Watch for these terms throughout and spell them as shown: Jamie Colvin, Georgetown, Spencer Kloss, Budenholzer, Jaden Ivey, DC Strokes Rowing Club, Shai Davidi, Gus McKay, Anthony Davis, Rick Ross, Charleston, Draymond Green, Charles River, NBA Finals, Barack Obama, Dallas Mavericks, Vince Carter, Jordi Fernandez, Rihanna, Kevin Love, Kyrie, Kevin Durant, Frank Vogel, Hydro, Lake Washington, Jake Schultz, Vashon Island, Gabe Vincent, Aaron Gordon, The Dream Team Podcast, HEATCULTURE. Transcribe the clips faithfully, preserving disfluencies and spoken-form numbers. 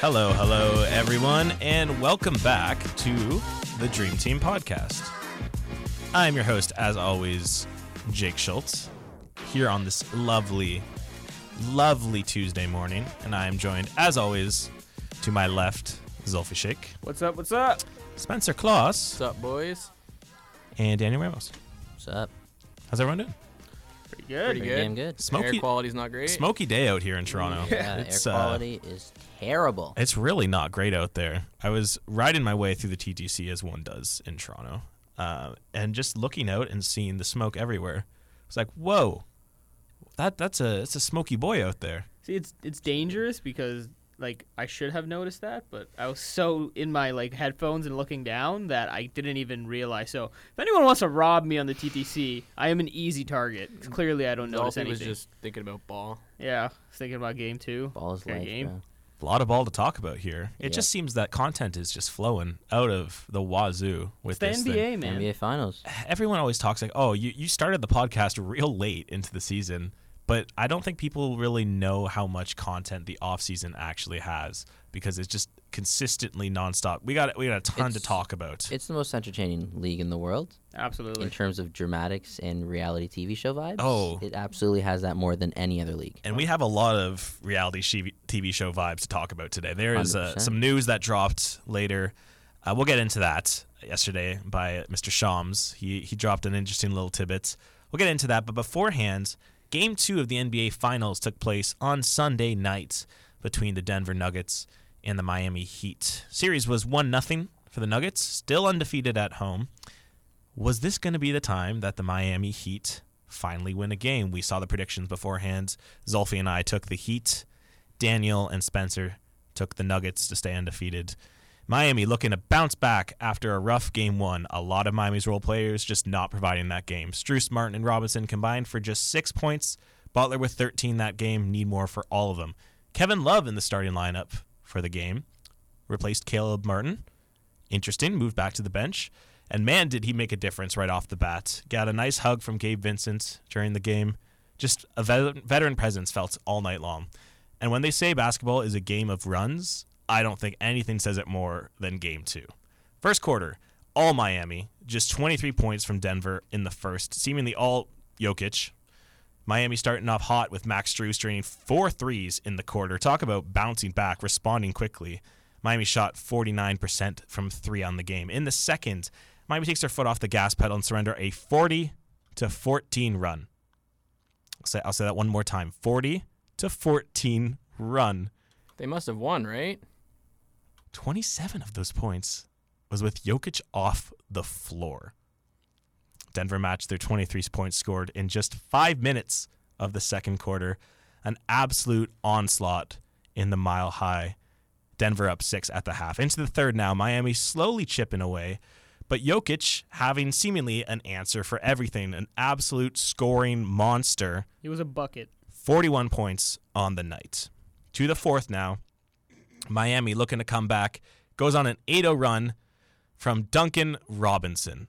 Hello, hello, everyone, and welcome back to the Dream Team Podcast. I'm your host, as always, Jake Schultz, here on this lovely, lovely Tuesday morning, and I am joined, as always, to my left, Zulfi Sheikh. What's up, what's up? Spencer Kloss. What's up, boys? And Daniel Ramos. What's up? How's everyone doing? Pretty good. Pretty, Pretty good. damn good. Smoky, air quality's not great. Smoky day out here in Toronto. Yeah, it's, air quality uh, is terrible. It's really not great out there. I was riding my way through the T T C, as one does in Toronto, uh, and just looking out and seeing the smoke everywhere. It's like, whoa, that that's a it's a smoky boy out there. See, it's it's dangerous because, like, I should have noticed that, but I was so in my, like, headphones and looking down that I didn't even realize. So if anyone wants to rob me on the T T C, I am an easy target. Clearly, I don't notice anything. I was just thinking about ball. Yeah, I was thinking about game two. Ball's life, game. Man. A lot of ball to talk about here. It yeah. just seems that content is just flowing out of the wazoo with it's this the N B A, thing. man. N B A Finals. Everyone always talks like, oh, you, you started the podcast real late into the season. But I don't think people really know how much content the offseason actually has because it's just consistently nonstop. We got we got a ton it's, to talk about. It's the most entertaining league in the world. Absolutely. In terms of dramatics and reality T V show vibes. Oh. It absolutely has that more than any other league. And we have a lot of reality T V show vibes to talk about today. There is uh, some news that dropped later. Uh, we'll get into that yesterday by Mister Shams. He, he dropped an interesting little tidbit. We'll get into that. But beforehand, Game two of the N B A Finals took place on Sunday night between the Denver Nuggets and the Miami Heat. Series was one nothing for the Nuggets, still undefeated at home. Was this going to be the time that the Miami Heat finally win a game? We saw the predictions beforehand. Zulfi and I took the Heat. Daniel and Spencer took the Nuggets to stay undefeated. Miami looking to bounce back after a rough game one. A lot of Miami's role players just not providing that game. Strus, Martin, and Robinson combined for just six points. Butler with thirteen that game. Need more for all of them. Kevin Love in the starting lineup for the game. Replaced Caleb Martin. Interesting. Moved back to the bench. And man, did he make a difference right off the bat. Got a nice hug from Gabe Vincent during the game. Just a veteran presence felt all night long. And when they say basketball is a game of runs, I don't think anything says it more than game two. First quarter, all Miami, just twenty-three points from Denver in the first, seemingly all Jokic. Miami starting off hot with Max Strus draining four threes in the quarter. Talk about bouncing back, responding quickly. Miami shot forty-nine percent from three on the game. In the second, Miami takes their foot off the gas pedal and surrender a forty to fourteen run. I'll say, I'll say that one more time. forty to fourteen run. They must have won, right? twenty-seven of those points was with Jokic off the floor. Denver matched their twenty-three points scored in just five minutes of the second quarter. An absolute onslaught in the Mile High. Denver up six at the half. Into the third now, Miami slowly chipping away, but Jokic having seemingly an answer for everything. An absolute scoring monster. He was a bucket. forty-one points on the night. To the fourth now. Miami looking to come back. Goes on an eight oh run from Duncan Robinson.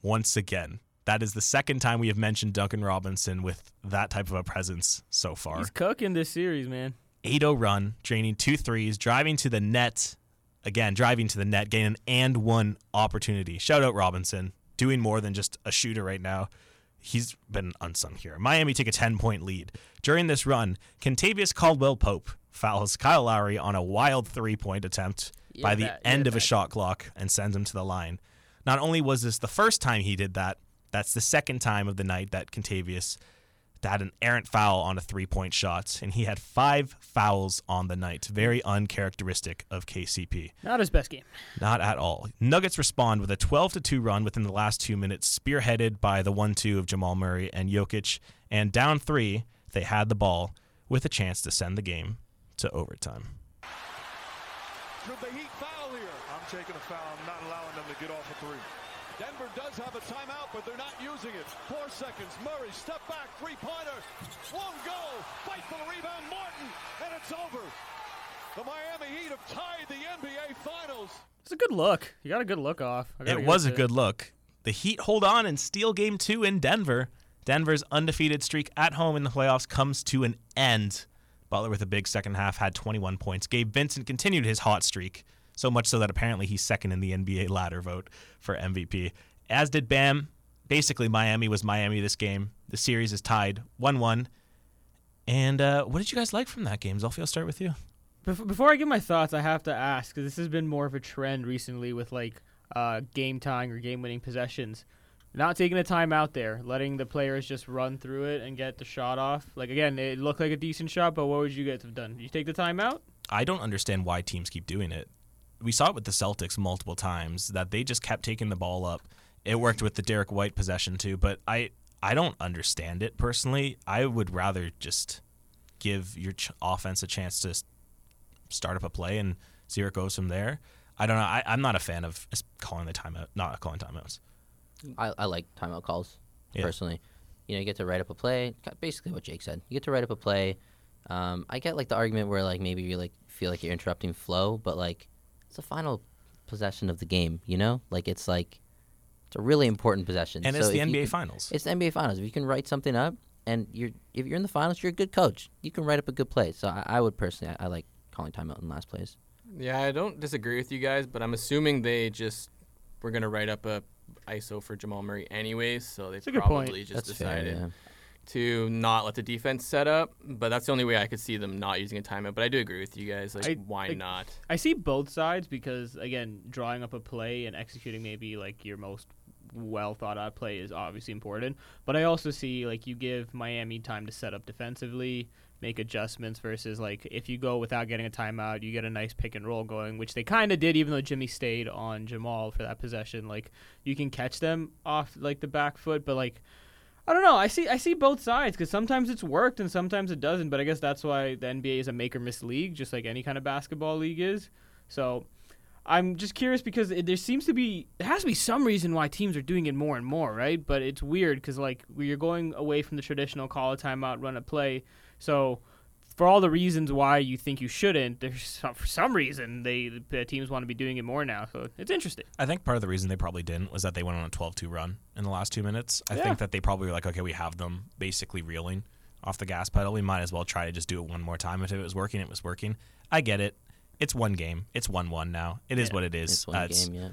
Once again, that is the second time we have mentioned Duncan Robinson with that type of a presence so far. He's cooking this series, man. eight oh run, draining two threes, driving to the net. Again, driving to the net, gaining an and one opportunity. Shout out Robinson, doing more than just a shooter right now. He's been an unsung hero. Miami take a ten-point lead. During this run, Kentavious Caldwell-Pope fouls Kyle Lowry on a wild three-point attempt yeah, by the that, end yeah, of that. a shot clock and sends him to the line. Not only was this the first time he did that, that's the second time of the night that Kentavious had an errant foul on a three-point shot, and he had five fouls on the night. Very uncharacteristic of K C P. Not his best game. Not at all. Nuggets respond with a twelve to two run within the last two minutes, spearheaded by the one two of Jamal Murray and Jokic, and down three, they had the ball with a chance to send the game to overtime. Could the Heat foul here? I'm taking a foul. I'm not allowing them to get off a three. Denver does have a timeout, but they're not using it. Four seconds. Murray, step back, three-pointer. Won't go. Fight for the rebound. Martin, and it's over. The Miami Heat have tied the N B A Finals. It's a good look. You got a good look off. It was a good look. The Heat hold on and steal game two in Denver. Denver's undefeated streak at home in the playoffs comes to an end. Butler with a big second half had twenty-one points. Gabe Vincent continued his hot streak, so much so that apparently he's second in the N B A ladder vote for M V P. As did Bam. Basically, Miami was Miami this game. The series is tied one one. And uh, what did you guys like from that game? Zolfi, I'll start with you. Before I give my thoughts, I have to ask, because this has been more of a trend recently with like uh, game tying or game-winning possessions. Not taking the time out there, letting the players just run through it and get the shot off. Like, again, it looked like a decent shot, but what would you guys have done? Did you take the time out? I don't understand why teams keep doing it. We saw it with the Celtics multiple times, that they just kept taking the ball up. It worked with the Derek White possession too, but I, I don't understand it personally. I would rather just give your ch- offense a chance to start up a play and see where it goes from there. I don't know. I, I'm not a fan of calling the timeout, not calling timeouts. I, I like timeout calls, yeah. Personally. You know, you get to write up a play. Basically what Jake said. You get to write up a play. Um, I get, like, the argument where, like, maybe you, like, feel like you're interrupting flow, but, like, it's the final possession of the game, you know? Like, it's, like, it's a really important possession. And so it's the N B A can, Finals. It's the N B A Finals. If you can write something up, and you're if you're in the Finals, you're a good coach. You can write up a good play. So I, I would personally, I, I like calling timeout in last plays. Yeah, I don't disagree with you guys, but I'm assuming they just were going to write up a I S O for Jamal Murray anyways, so they probably just that's decided fair, yeah. to not let the defense set up, but that's the only way I could see them not using a timeout. But I do agree with you guys, like I, why like, not? I see both sides because, again, drawing up a play and executing maybe like your most well thought out play is obviously important, but I also see like you give Miami time to set up defensively, make adjustments versus like if you go without getting a timeout, you get a nice pick and roll going, which they kind of did, even though Jimmy stayed on Jamal for that possession. Like you can catch them off like the back foot, but like I don't know. I see I see both sides because sometimes it's worked and sometimes it doesn't. But I guess that's why the N B A is a make or miss league, just like any kind of basketball league is. So I'm just curious because it, there seems to be – there has to be some reason why teams are doing it more and more, right? But it's weird because, like, you're going away from the traditional call a timeout, run a play. So for all the reasons why you think you shouldn't, there's some, for some reason they the teams want to be doing it more now. So it's interesting. I think part of the reason they probably didn't was that they went on a twelve two run in the last two minutes. I yeah. think that they probably were like, okay, we have them basically reeling off the gas pedal. We might as well try to just do it one more time. If it was working, it was working. I get it. It's one game. It's one one now. It is yeah, what it is. It's one uh, it's, game, yeah.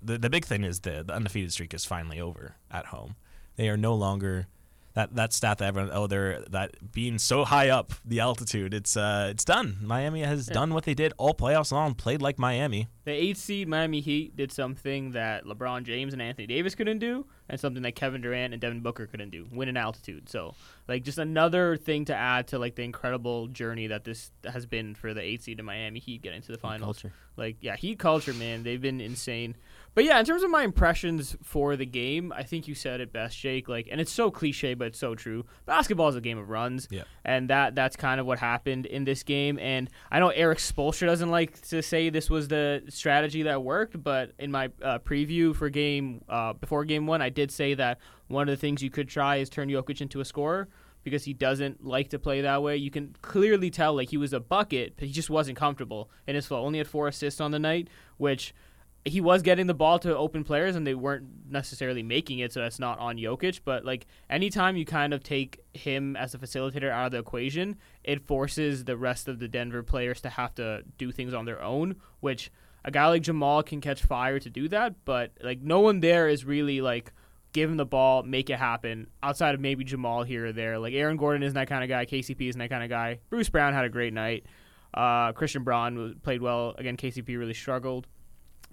The, the big thing is the, the undefeated streak is finally over at home. They are no longer that, – that stat that everyone – oh, they're that being so high up the altitude. It's uh, it's done. Miami has yeah. done what they did all playoffs long, played like Miami. The eighth seed Miami Heat did something that LeBron James and Anthony Davis couldn't do and something that Kevin Durant and Devin Booker couldn't do, win in altitude. So, like, just another thing to add to, like, the incredible journey that this has been for the eighth seed in Miami Heat getting to the finals. Heat like, yeah, Heat culture, man. They've been insane. But, yeah, in terms of my impressions for the game, I think you said it best, Jake. Like, and it's so cliche, but it's so true. Basketball is a game of runs. Yeah. And that that's kind of what happened in this game. And I know Eric Spoelstra doesn't like to say this was the strategy that worked, but in my uh, preview for game uh, before game one, I did did say that one of the things you could try is turn Jokic into a scorer because he doesn't like to play that way. You can clearly tell like he was a bucket, but he just wasn't comfortable in his flow. Only had four assists on the night, which he was getting the ball to open players and they weren't necessarily making it, so that's not on Jokic. But like anytime you kind of take him as a facilitator out of the equation, it forces the rest of the Denver players to have to do things on their own, which a guy like Jamal can catch fire to do that, but like no one there is really like give him the ball, make it happen, outside of maybe Jamal here or there. Like, Aaron Gordon isn't that kind of guy. K C P isn't that kind of guy. Bruce Brown had a great night. Uh, Christian Braun played well. Again, K C P really struggled.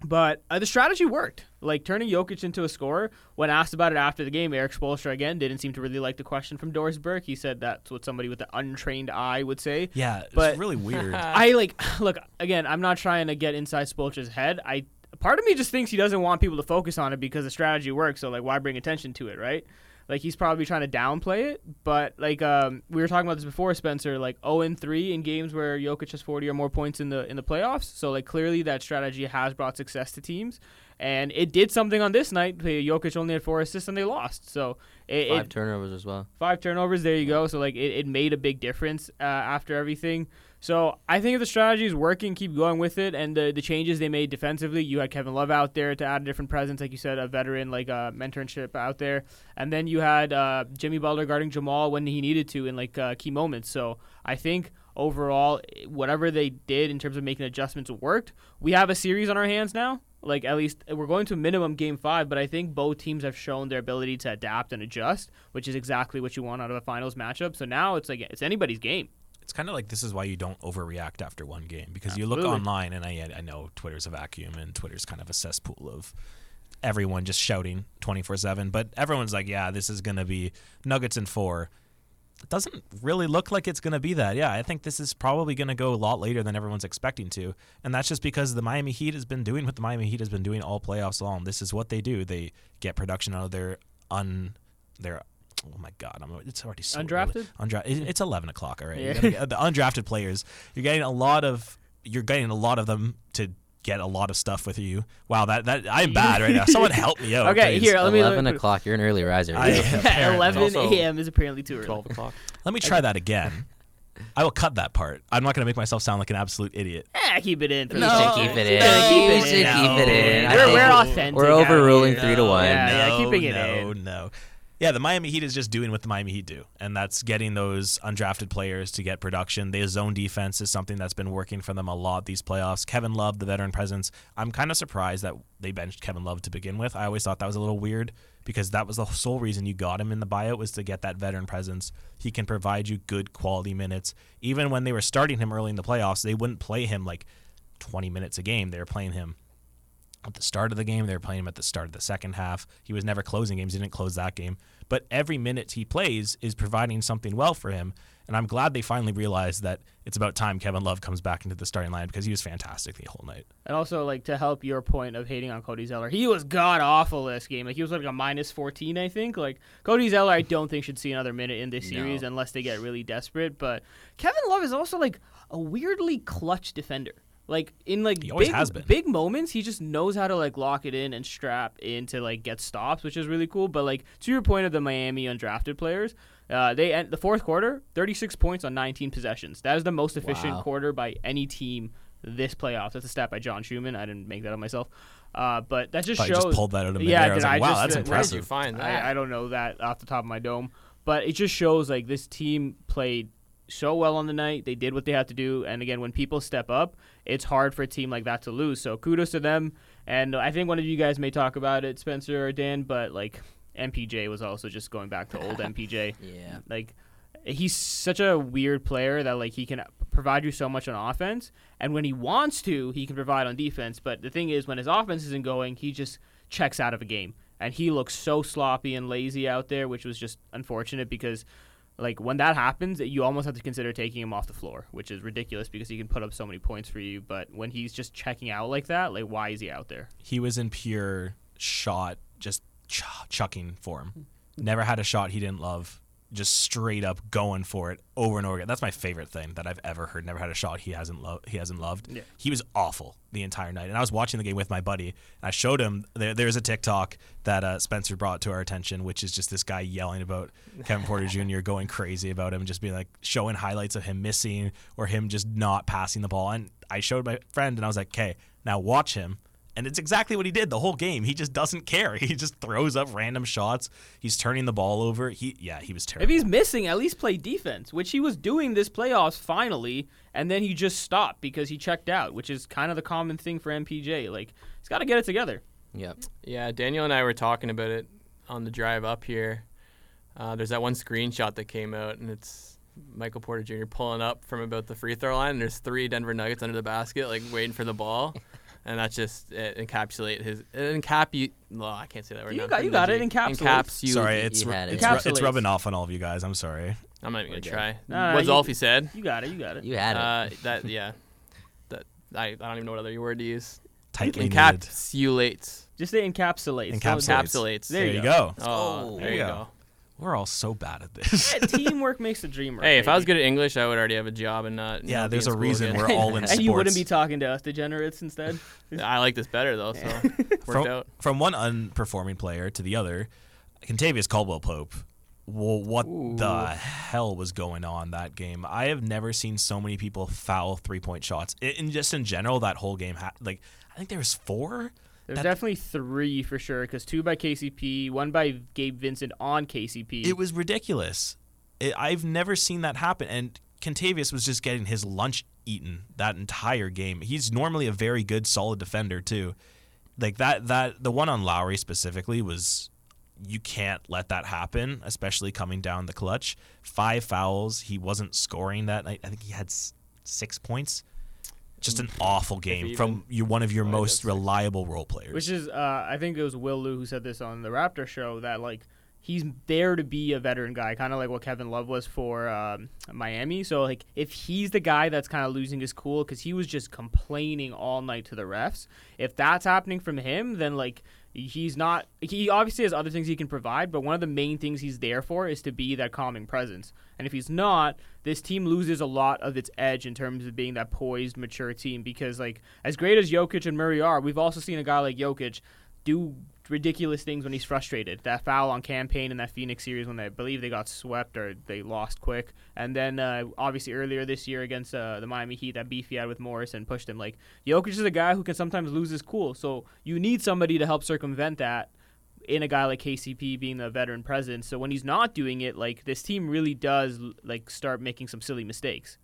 But uh, the strategy worked. Like, turning Jokic into a scorer, when asked about it after the game, Eric Spoelstra, again, didn't seem to really like the question from Doris Burke. He said that's what somebody with an untrained eye would say. Yeah, but it's really weird. I, like, look, again, I'm not trying to get inside Spoelstra's head. I Part of me just thinks he doesn't want people to focus on it because the strategy works, so, like, why bring attention to it, right? Like, he's probably trying to downplay it, but, like, um, we were talking about this before, Spencer, like, oh and three in games where Jokic has forty or more points in the in the playoffs, so, like, clearly that strategy has brought success to teams, and it did something on this night. Jokic only had four assists, and they lost, so... It, five it, turnovers as well. Five turnovers, there you go, so, like, it, it made a big difference uh, after everything. So I think if the strategy is working, keep going with it. And the, the changes they made defensively, you had Kevin Love out there to add a different presence, like you said, a veteran, like a mentorship out there. And then you had uh, Jimmy Butler guarding Jamal when he needed to in like uh, key moments. So I think overall, whatever they did in terms of making adjustments worked. We have a series on our hands now. Like, at least we're going to minimum game five, but I think both teams have shown their ability to adapt and adjust, which is exactly what you want out of a finals matchup. So now it's like it's anybody's game. It's kind of like this is why you don't overreact after one game, because Absolutely. You look online, and I I know Twitter's a vacuum, and Twitter's kind of a cesspool of everyone just shouting twenty-four seven, but everyone's like, yeah, this is going to be Nuggets in four. It doesn't really look like it's going to be that. Yeah, I think this is probably going to go a lot later than everyone's expecting to, and that's just because the Miami Heat has been doing what the Miami Heat has been doing all playoffs long. This is what they do. They get production out of their un their oh my god, I'm, it's already so undrafted. Undra- it's eleven o'clock already. Yeah. You gotta get the undrafted players. You're getting a lot of you're getting a lot of them to get a lot of stuff with you. Wow, that that I'm bad right now. Someone help me out. Okay, please. Here, let me eleven look. O'clock. You're an early riser. I, yeah, eleven a.m. is apparently too early. Twelve o'clock. Let me try that again. I will cut that part. I'm not going to make myself sound like an absolute idiot. Eh, keep it in. You no. should keep it in. No. You should no. keep it in. We're, we're authentic. We're overruling no. three to one. Yeah, no, yeah keeping it no, in. No, no. Yeah, the Miami Heat is just doing what the Miami Heat do, and that's getting those undrafted players to get production. Their zone defense is something that's been working for them a lot these playoffs. Kevin Love, the veteran presence, I'm kind of surprised that they benched Kevin Love to begin with. I always thought that was a little weird because that was the sole reason you got him in the buyout was to get that veteran presence. He can provide you good quality minutes. Even when they were starting him early in the playoffs, they wouldn't play him like twenty minutes a game. They were playing him at the start of the game. They were playing him at the start of the second half. He was never closing games. He didn't close that game. But every minute he plays is providing something well for him. And I'm glad they finally realized that it's about time Kevin Love comes back into the starting line because he was fantastic the whole night. And also, like, to help your point of hating on Cody Zeller, he was god-awful this game. Like, he was like a minus fourteen, I think. Like, Cody Zeller, I don't think should see another minute in this series no. unless they get really desperate. But Kevin Love is also, like, a weirdly clutch defender. Like, in, like, big, big moments, he just knows how to, like, lock it in and strap in to, like, get stops, which is really cool. But, like, to your point of the Miami undrafted players, uh, they end the fourth quarter, thirty-six points on nineteen possessions. That is the most efficient wow. quarter by any team this playoffs. That's a stat by John Schumann. I didn't make that up myself. Uh, but that just I shows. I just pulled that out of yeah, I was like, wow, just, that's uh, impressive. Where did you find that? I, I don't know that off the top of my dome. But it just shows, like, this team played so well on the night. They did what they had to do. And again, when people step up, it's hard for a team like that to lose. So kudos to them. And I think one of you guys may talk about it, Spencer or Dan, but like M P J was also just going back to old M P J. Yeah. Like he's such a weird player that like he can provide you so much on offense. And when he wants to, he can provide on defense. But the thing is, when his offense isn't going, he just checks out of a game. And he looks so sloppy and lazy out there, which was just unfortunate because like, when that happens, you almost have to consider taking him off the floor, which is ridiculous because he can put up so many points for you. But when he's just checking out like that, like, why is he out there? He was in pure shot, just ch- chucking form. Never had a shot he didn't love. Just straight up going for it over and over again. That's my favorite thing that I've ever heard. Never had a shot he hasn't lo- he hasn't loved. Yeah. He was awful the entire night. And I was watching the game with my buddy, and I showed him there, there's a TikTok that uh, Spencer brought to our attention, which is just this guy yelling about Kevin Porter Junior, going crazy about him, just being like showing highlights of him missing or him just not passing the ball. And I showed my friend, and I was like, okay, now watch him. And it's exactly what he did the whole game. He just doesn't care. He just throws up random shots. He's turning the ball over. He, yeah, he was terrible. If he's missing, at least play defense, which he was doing this playoffs finally, and then he just stopped because he checked out, which is kind of the common thing for M P J. Like, he's got to get it together. Yeah. Yeah, Daniel and I were talking about it on the drive up here. Uh, there's that one screenshot that came out, and it's Michael Porter Junior pulling up from about the free throw line, and there's three Denver Nuggets under the basket, like, waiting for the ball. And that's just it encapsulate his it encapu. No, oh, I can't say that right you now. Got, you got it. Encapsulate. Sorry, it's ru- it. it's, ru- it's rubbing off on all of you guys. I'm sorry. I'm not even gonna try. No, what Zolfi said. You got it. You got it. You had it. Uh, that yeah. That I, I don't even know what other word to use. Tightly encapsulates. Just say encapsulates. Encapsulates. encapsulates. There, there you go. go. Oh, there, there you go. go. We're all so bad at this. Yeah, teamwork makes the dream work. Hey, if maybe. I was good at English, I would already have a job and not. Yeah, not there's a reason again. We're all in sports. And you wouldn't be talking to us degenerates instead. I like this better, though, so yeah. worked from, out. From one unperforming player to the other, Kentavious Caldwell-Pope. Well, what Ooh. the hell was going on that game? I have never seen so many people foul three-point shots. And just in general, that whole game, ha- like I think there was four. There's definitely three for sure, because two by K C P, one by Gabe Vincent on K C P. It was ridiculous. It, I've never seen that happen. And Kentavious was just getting his lunch eaten that entire game. He's normally a very good, solid defender too. Like that, that the one on Lowry specifically was, you can't let that happen, especially coming down the clutch. Five fouls. He wasn't scoring that night. I think he had six points. Just an awful game even, from you, one of your oh, most reliable role players. Which is, uh, I think it was Will Liu who said this on the Raptor show, that like he's there to be a veteran guy, kind of like what Kevin Love was for um, Miami. So like if he's the guy that's kind of losing his cool because he was just complaining all night to the refs, if that's happening from him, then like he's not. He obviously has other things he can provide, but one of the main things he's there for is to be that calming presence. And if he's not, this team loses a lot of its edge in terms of being that poised, mature team. Because, like, as great as Jokic and Murray are, we've also seen a guy like Jokic do ridiculous things when he's frustrated. That foul on campaign in that Phoenix series when they, I believe they got swept or they lost quick. And then, uh, obviously, earlier this year against uh, the Miami Heat, that beef he had with Morris and pushed him. Like, Jokic is a guy who can sometimes lose his cool. So you need somebody to help circumvent that in a guy like K C P being the veteran presence. So when he's not doing it, like, this team really does, like, start making some silly mistakes.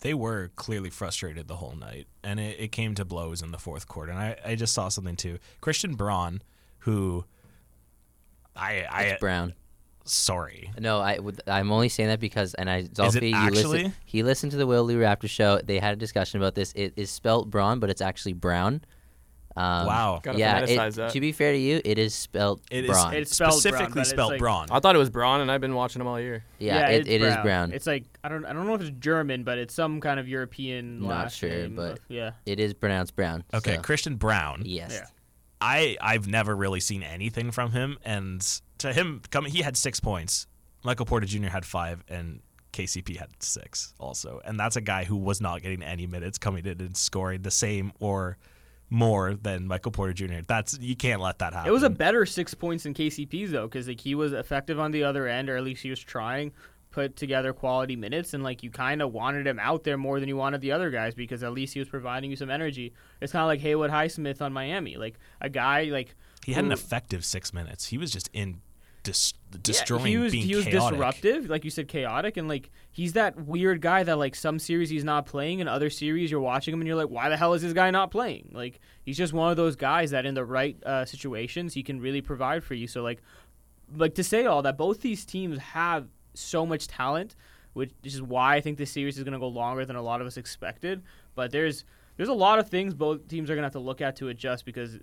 They were clearly frustrated the whole night, and it, it came to blows in the fourth quarter. And I, I just saw something, too. Christian Braun, who I... I it's Brown. Sorry. No, I, I'm only saying that because... and I Zolfi, is it actually? You listen, he listened to the Will Liu Raptor show. They had a discussion about this. It is spelled Braun, but it's actually Brown. Um, wow. Yeah, it, that. To be fair to you, it is spelled it Braun. Is, it's spelled specifically Braun, spelled like, Braun. I thought it was Braun, and I've been watching him all year. Yeah, yeah it, it Brown. is Brown. It's like, I don't I don't know if it's German, but it's some kind of European Not last sure, name. But yeah. It is pronounced Brown. Okay, so. Christian Braun. Yes. Yeah. I, I've never really seen anything from him, and to him, coming, he had six points. Michael Porter Junior had five, and K C P had six also. And that's a guy who was not getting any minutes coming in and scoring the same or more than Michael Porter Junior That's you can't let that happen. It was a better six points than K C P's though, because like he was effective on the other end, or at least he was trying, put together quality minutes, and like you kind of wanted him out there more than you wanted the other guys because at least he was providing you some energy. It's kind of like Haywood Highsmith on Miami, like a guy like he had who, an effective six minutes. He was just in. Dis- destroying, yeah, he was, being he was chaotic. disruptive, like you said, chaotic, and like he's that weird guy that like some series he's not playing, and other series you're watching him and you're like, why the hell is this guy not playing? Like he's just one of those guys that in the right uh, situations he can really provide for you. So like, like to say all that, both these teams have so much talent, which is why I think this series is going to go longer than a lot of us expected. But there's there's a lot of things both teams are going to have to look at to adjust because.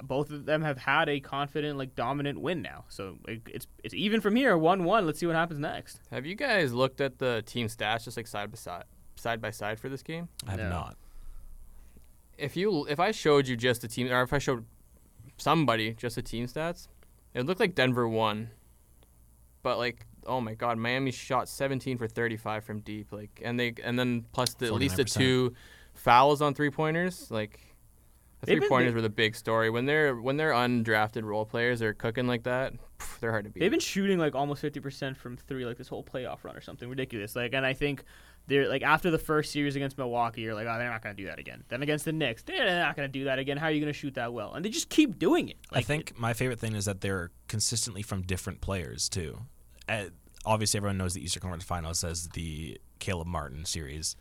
Both of them have had a confident, like dominant win now. So it, it's it's even from here, one one. Let's see what happens next. Have you guys looked at the team stats just like side by side, side by side for this game? I have no. not. If you if I showed you just the team, or if I showed somebody just the team stats, it looked like Denver won. But like, oh my God, Miami shot seventeen for thirty-five from deep, like, and they and then plus the, at least the two fouls on three pointers, like. The three-pointers were the big story. When they're when they're undrafted role players are cooking like that, pff, they're hard to beat. They've been shooting like almost fifty percent from three like this whole playoff run or something ridiculous. Like, and I think they're like after the first series against Milwaukee, you're like, oh, they're not going to do that again. Then against the Knicks, they're not going to do that again. How are you going to shoot that well? And they just keep doing it. Like, I think it, my favorite thing is that they're consistently from different players too. Uh, obviously, everyone knows the Eastern Conference Finals as the Caleb Martin series.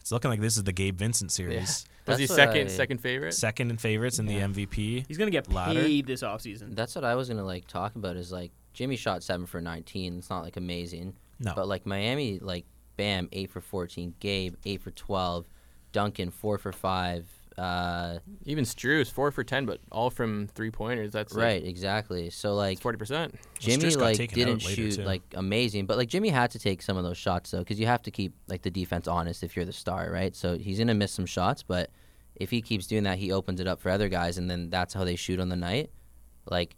It's looking like this is the Gabe Vincent series. Was yeah. he second I, second favorite? Second in favorites in yeah. the M V P. He's going to get ladder. paid this offseason. That's what I was going to like talk about is like Jimmy shot seven for nineteen. It's not like amazing. No. But like Miami, like Bam, eight for fourteen. Gabe, eight for twelve. Duncan, four for five. Uh, Even Strus, four for ten, but all from three-pointers. That's right, like, exactly. So like it's forty percent. Jimmy well, like didn't shoot too. like amazing, but like Jimmy had to take some of those shots though, because you have to keep like the defense honest if you're the star, right? So he's gonna miss some shots, but if he keeps doing that, he opens it up for other guys, and then that's how they shoot on the night. Like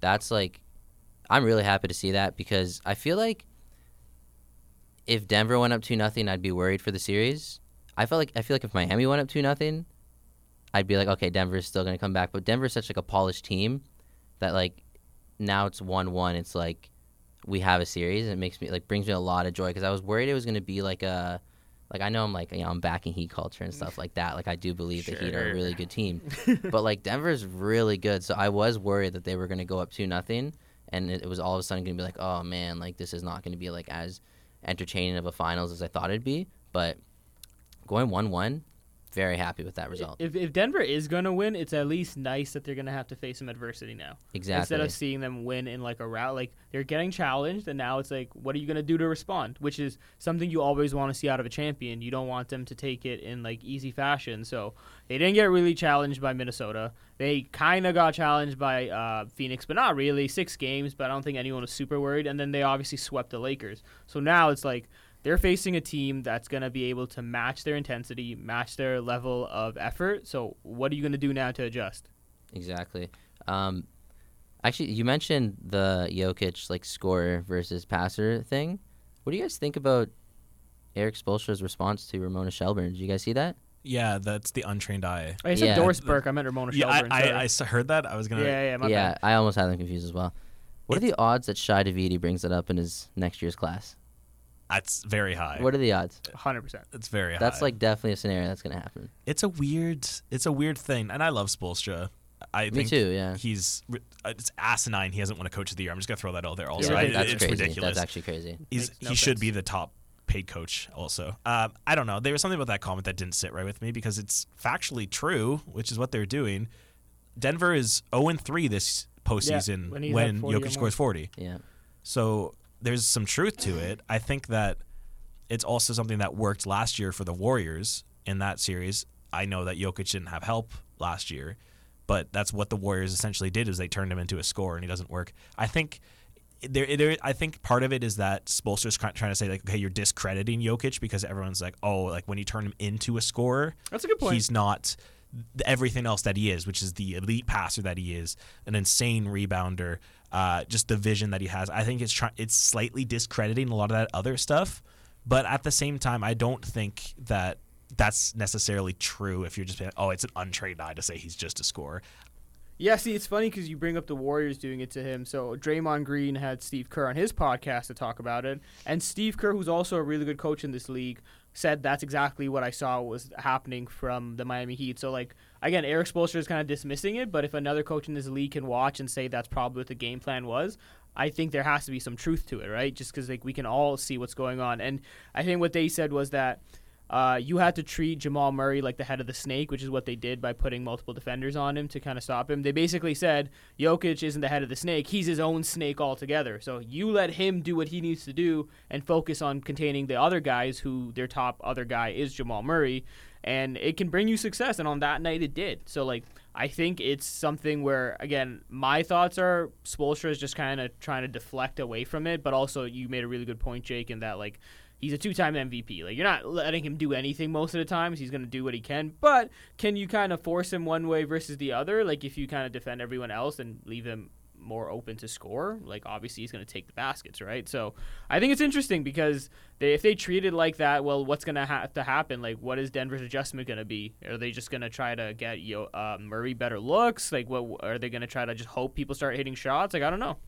that's like I'm really happy to see that because I feel like if Denver went up two nothing, I'd be worried for the series. I felt like I feel like if Miami went up two nothing. I'd be like, okay, Denver's still going to come back. But Denver's such like a polished team that like now it's one one. It's like we have a series, and it makes me like brings me a lot of joy because I was worried it was going to be like a like I know I'm like you know, I'm backing Heat culture and stuff like that. Like I do believe sure. the Heat are a really good team, but like Denver's really good. So I was worried that they were going to go up two nothing, and it, it was all of a sudden going to be like, oh man, like this is not going to be like as entertaining of a finals as I thought it'd be. But going one one, very happy with that result. If, if Denver is going to win, it's at least nice that they're going to have to face some adversity now. Exactly. Instead of seeing them win in like a route, like they're getting challenged, and now it's like, what are you going to do to respond? Which is something you always want to see out of a champion. You don't want them to take it in like easy fashion. So they didn't get really challenged by Minnesota. They kind of got challenged by uh, Phoenix, but not really. Six games, but I don't think anyone was super worried. And then they obviously swept the Lakers. So now it's like, they're facing a team that's going to be able to match their intensity, match their level of effort. So what are you going to do now to adjust? Exactly. Um, actually, you mentioned the Jokic like scorer versus passer thing. What do you guys think about Eric Spoelstra's response to Ramona Shelburne? Did you guys see that? Yeah, that's the untrained eye. I said yeah. Doris Burke. I meant Ramona yeah, Shelburne. I, I, I heard that. I was going to... Yeah, yeah, my yeah. Bad. I almost had them confused as well. What it's... are the odds that Shai Davidi brings it up in his next year's class? That's very high. What are the odds? one hundred percent. It's very high. That's like definitely a scenario that's going to happen. It's a weird it's a weird thing, and I love Spoelstra. I Me think too, yeah. He's it's asinine he hasn't won a coach of the year. I'm just going to throw that out there also. Yeah, I, that's it's crazy. Ridiculous. That's actually crazy. He's, no he sense. should be the top paid coach also. Um, I don't know. There was something about that comment that didn't sit right with me because it's factually true, which is what they're doing. Denver is zero and three this postseason yeah, when, when Jokic scores forty. Yeah. So there's some truth to it. I think that it's also something that worked last year for the Warriors in that series. I know that Jokic didn't have help last year, but that's what the Warriors essentially did is they turned him into a scorer, and he doesn't work. I think there, there I think part of it is that Spoelstra's trying to say, like, okay, you're discrediting Jokic because everyone's like, oh, like when you turn him into a scorer, that's a good point. He's not everything else that he is, which is the elite passer that he is, an insane rebounder, uh, just the vision that he has. I think it's try- it's slightly discrediting a lot of that other stuff, but at the same time, I don't think that that's necessarily true if you're just being, oh, it's an untrained eye to say he's just a scorer. Yeah, see, it's funny because you bring up the Warriors doing it to him. So Draymond Green had Steve Kerr on his podcast to talk about it, and Steve Kerr, who's also a really good coach in this league, said that's exactly what I saw was happening from the Miami Heat. So, like, again, Eric Spoelstra is kind of dismissing it, but if another coach in this league can watch and say that's probably what the game plan was, I think there has to be some truth to it, right? Just because, like, we can all see what's going on. And I think what they said was that Uh, you had to treat Jamal Murray like the head of the snake, which is what they did by putting multiple defenders on him to kind of stop him. They basically said, Jokic isn't the head of the snake. He's his own snake altogether. So you let him do what he needs to do and focus on containing the other guys who their top other guy is Jamal Murray. And it can bring you success. And on that night, it did. So, like, I think it's something where, again, my thoughts are Spoelstra is just kind of trying to deflect away from it. But also, you made a really good point, Jake, in that, like, he's a two-time M V P. Like, you're not letting him do anything most of the times. So he's going to do what he can. But can you kind of force him one way versus the other? Like, if you kind of defend everyone else and leave him more open to score, like, obviously he's going to take the baskets, right? So I think it's interesting because they, if they treat it like that, well, what's going to have to happen? Like, what is Denver's adjustment going to be? Are they just going to try to get you know, uh, Murray better looks? Like, what are they going to try to just hope people start hitting shots? Like, I don't know.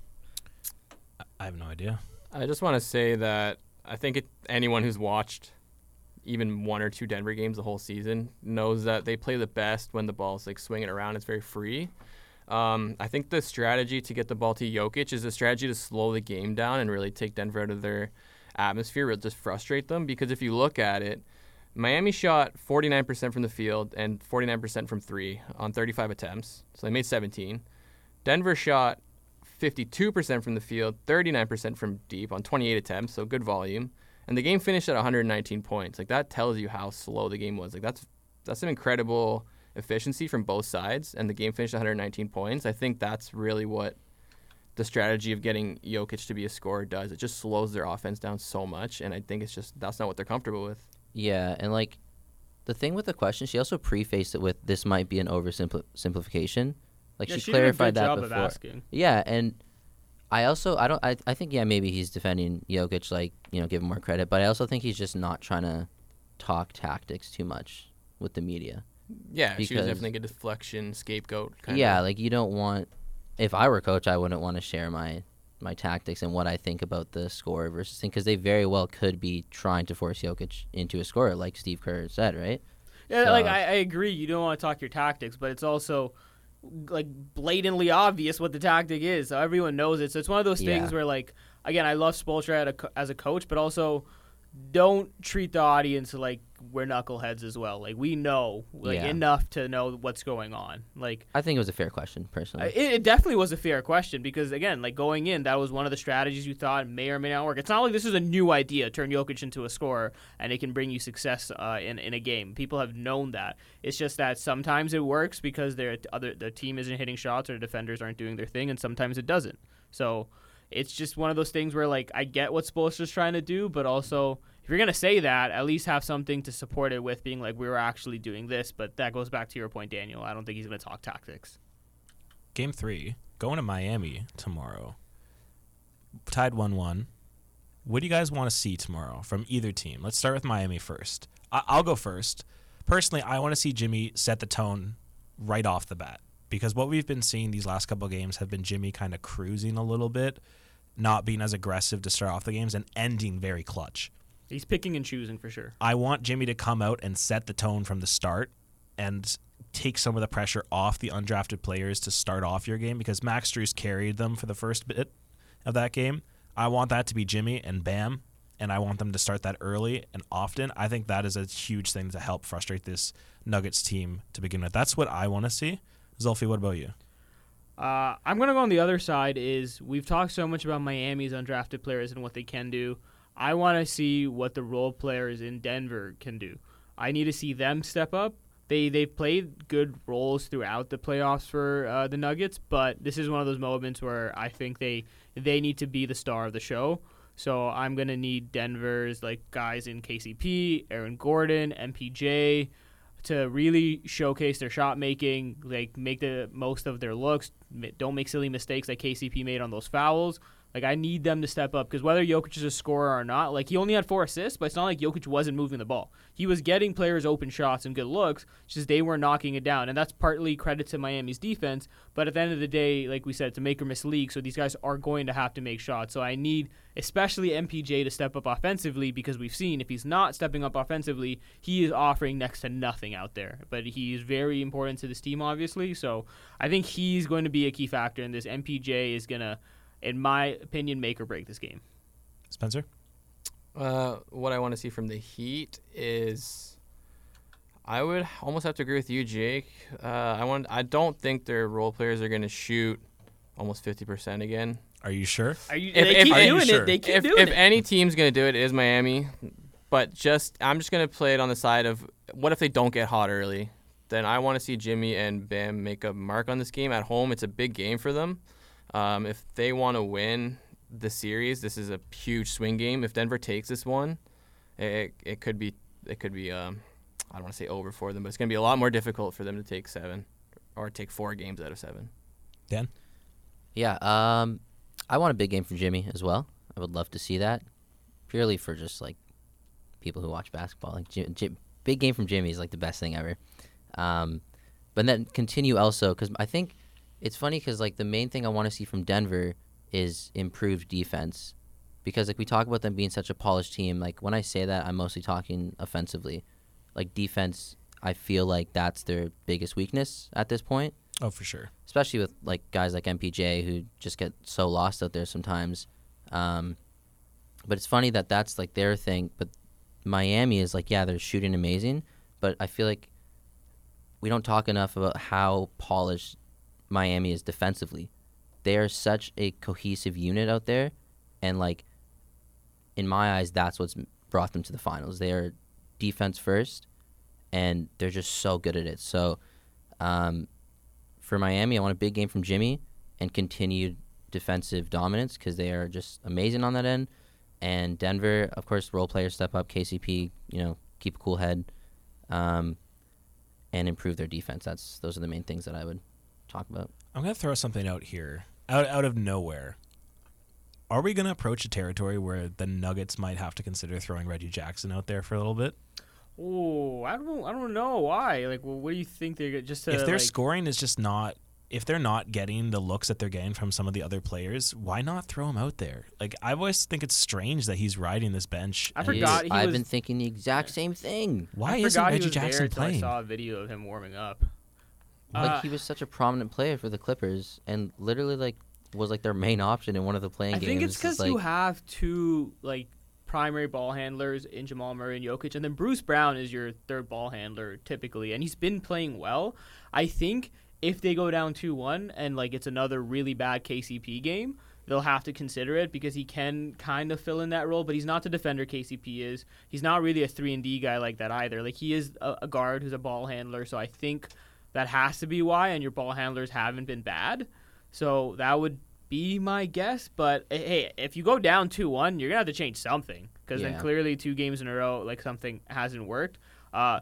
I have no idea. I just want to say that I think it, anyone who's watched even one or two Denver games the whole season knows that they play the best when the ball's like swinging around. It's very free. Um, I think the strategy to get the ball to Jokic is a strategy to slow the game down and really take Denver out of their atmosphere, just frustrate them. Because if you look at it, Miami shot forty-nine percent from the field and forty-nine percent from three on thirty-five attempts. So they made seventeen. Denver shot fifty-two percent from the field, thirty-nine percent from deep on twenty-eight attempts, so good volume. And the game finished at one hundred nineteen points. Like, that tells you how slow the game was. Like, that's that's an incredible efficiency from both sides, and the game finished at one hundred nineteen points. I think that's really what the strategy of getting Jokic to be a scorer does. It just slows their offense down so much, and I think it's just that's not what they're comfortable with. Yeah, and, like, the thing with the question, she also prefaced it with this might be an oversimplification. Like, yeah, she, she clarified did a good that job before. Of asking. Yeah, and I also I don't I, I think yeah maybe he's defending Jokic, like, you know, give him more credit, but I also think he's just not trying to talk tactics too much with the media. Yeah, because, she was definitely a deflection scapegoat kind yeah, of. Yeah, like, you don't want if I were a coach, I wouldn't want to share my my tactics and what I think about the scorer versus thing because they very well could be trying to force Jokic into a scorer, like Steve Kerr said, right? Yeah, so, like I, I agree, you don't want to talk your tactics, but it's also like blatantly obvious what the tactic is. So everyone knows it. So it's one of those yeah. things where, like, again, I love Spoelstra as a coach, but also don't treat the audience like we're knuckleheads as well. Like, we know like yeah. enough to know what's going on. Like, I think it was a fair question, personally. It, it definitely was a fair question because, again, like going in, that was one of the strategies you thought may or may not work. It's not like this is a new idea, turn Jokic into a scorer, and it can bring you success uh, in, in a game. People have known that. It's just that sometimes it works because their other the team isn't hitting shots or defenders aren't doing their thing, and sometimes it doesn't. So it's just one of those things where, like, I get what Spoelstra's trying to do, but also if you're going to say that, at least have something to support it with, being like, we were actually doing this. But that goes back to your point, Daniel. I don't think he's going to talk tactics. Game three, going to Miami tomorrow. Tied one one. What do you guys want to see tomorrow from either team? Let's start with Miami first. I- I'll go first. Personally, I want to see Jimmy set the tone right off the bat. Because what we've been seeing these last couple of games have been Jimmy kind of cruising a little bit, not being as aggressive to start off the games, and ending very clutch. He's picking and choosing for sure. I want Jimmy to come out and set the tone from the start and take some of the pressure off the undrafted players to start off your game, because Max Strus carried them for the first bit of that game. I want that to be Jimmy and Bam, and I want them to start that early and often. I think that is a huge thing to help frustrate this Nuggets team to begin with. That's what I want to see. Zulfi, what about you? Uh, I'm going to go on the other side. Is we've talked so much about Miami's undrafted players and what they can do. I want to see what the role players in Denver can do. I need to see them step up. They, they've played good roles throughout the playoffs for uh, the Nuggets, but this is one of those moments where I think they they need to be the star of the show. So I'm going to need Denver's like guys in K C P, Aaron Gordon, M P J, to really showcase their shot making, like make the most of their looks, don't make silly mistakes like K C P made on those fouls. Like, I need them to step up, because whether Jokic is a scorer or not, like, he only had four assists, but it's not like Jokic wasn't moving the ball. He was getting players open shots and good looks, just they were knocking it down, and that's partly credit to Miami's defense, but at the end of the day, like we said, it's a make or miss league, so these guys are going to have to make shots. So I need, especially M P J, to step up offensively, because we've seen if he's not stepping up offensively, he is offering next to nothing out there. But he is very important to this team, obviously, so I think he's going to be a key factor in this. M P J is going to, in my opinion, make or break this game. Spencer? Uh, what I want to see from the Heat is, I would almost have to agree with you, Jake. Uh, I want. I don't think their role players are going to shoot almost fifty percent again. Are you sure? Are you, if, they if, keep are doing you sure? it. They keep if, doing if it. If any team's going to do it, it is Miami. But just, I'm just going to play it on the side of, what if they don't get hot early? Then I want to see Jimmy and Bam make a mark on this game. At home, it's a big game for them. Um, if they want to win the series, this is a huge swing game. If Denver takes this one, it it could be it could be um, I don't want to say over for them, but it's going to be a lot more difficult for them to take seven or take four games out of seven. Dan? Yeah, um, I want a big game from Jimmy as well. I would love to see that, purely for just like people who watch basketball. Like Jim, Jim, big game from Jimmy is like the best thing ever. Um, but then continue also, because I think. It's funny because, like, the main thing I want to see from Denver is improved defense, because, like, we talk about them being such a polished team. Like, when I say that, I'm mostly talking offensively. Like, defense, I feel like that's their biggest weakness at this point. Oh, for sure. Especially with, like, guys like M P J who just get so lost out there sometimes. Um, but it's funny that that's, like, their thing. But Miami is, like, yeah, they're shooting amazing, but I feel like we don't talk enough about how polished Miami is defensively. They are such a cohesive unit out there, and like in my eyes, that's what's brought them to the finals. They are defense first, and they're just so good at it. So um, for Miami, I want a big game from Jimmy and continued defensive dominance, because they are just amazing on that end. And Denver, of course, role players step up. K C P, you know, keep a cool head, um, and improve their defense. That's those are the main things that I would talk about. I'm going to throw something out here, out out of nowhere. Are we going to approach a territory where the Nuggets might have to consider throwing Reggie Jackson out there for a little bit? Oh, I don't, I don't know why. Like, well, what do you think they're just to, if their like, scoring is just not, if they're not getting the looks that they're getting from some of the other players, why not throw him out there? Like, I always think it's strange that he's riding this bench. I forgot. He was, I've been thinking the exact same thing. Why isn't Reggie Jackson playing? I saw a video of him warming up. Like, uh, he was such a prominent player for the Clippers, and literally, like, was like their main option in one of the playing games. I think games. It's because like, you have two like primary ball handlers in Jamal Murray and Jokic, and then Bruce Brown is your third ball handler typically, and he's been playing well. I think if they go down two one and like it's another really bad K C P game, they'll have to consider it because he can kind of fill in that role, but he's not the defender K C P is. He's not really a three and D guy like that either. Like he is a, a guard who's a ball handler, so I think that has to be why, and your ball handlers haven't been bad. So that would be my guess, but hey, if you go down two one, you're going to have to change something because yeah. then clearly two games in a row, like something hasn't worked. Uh,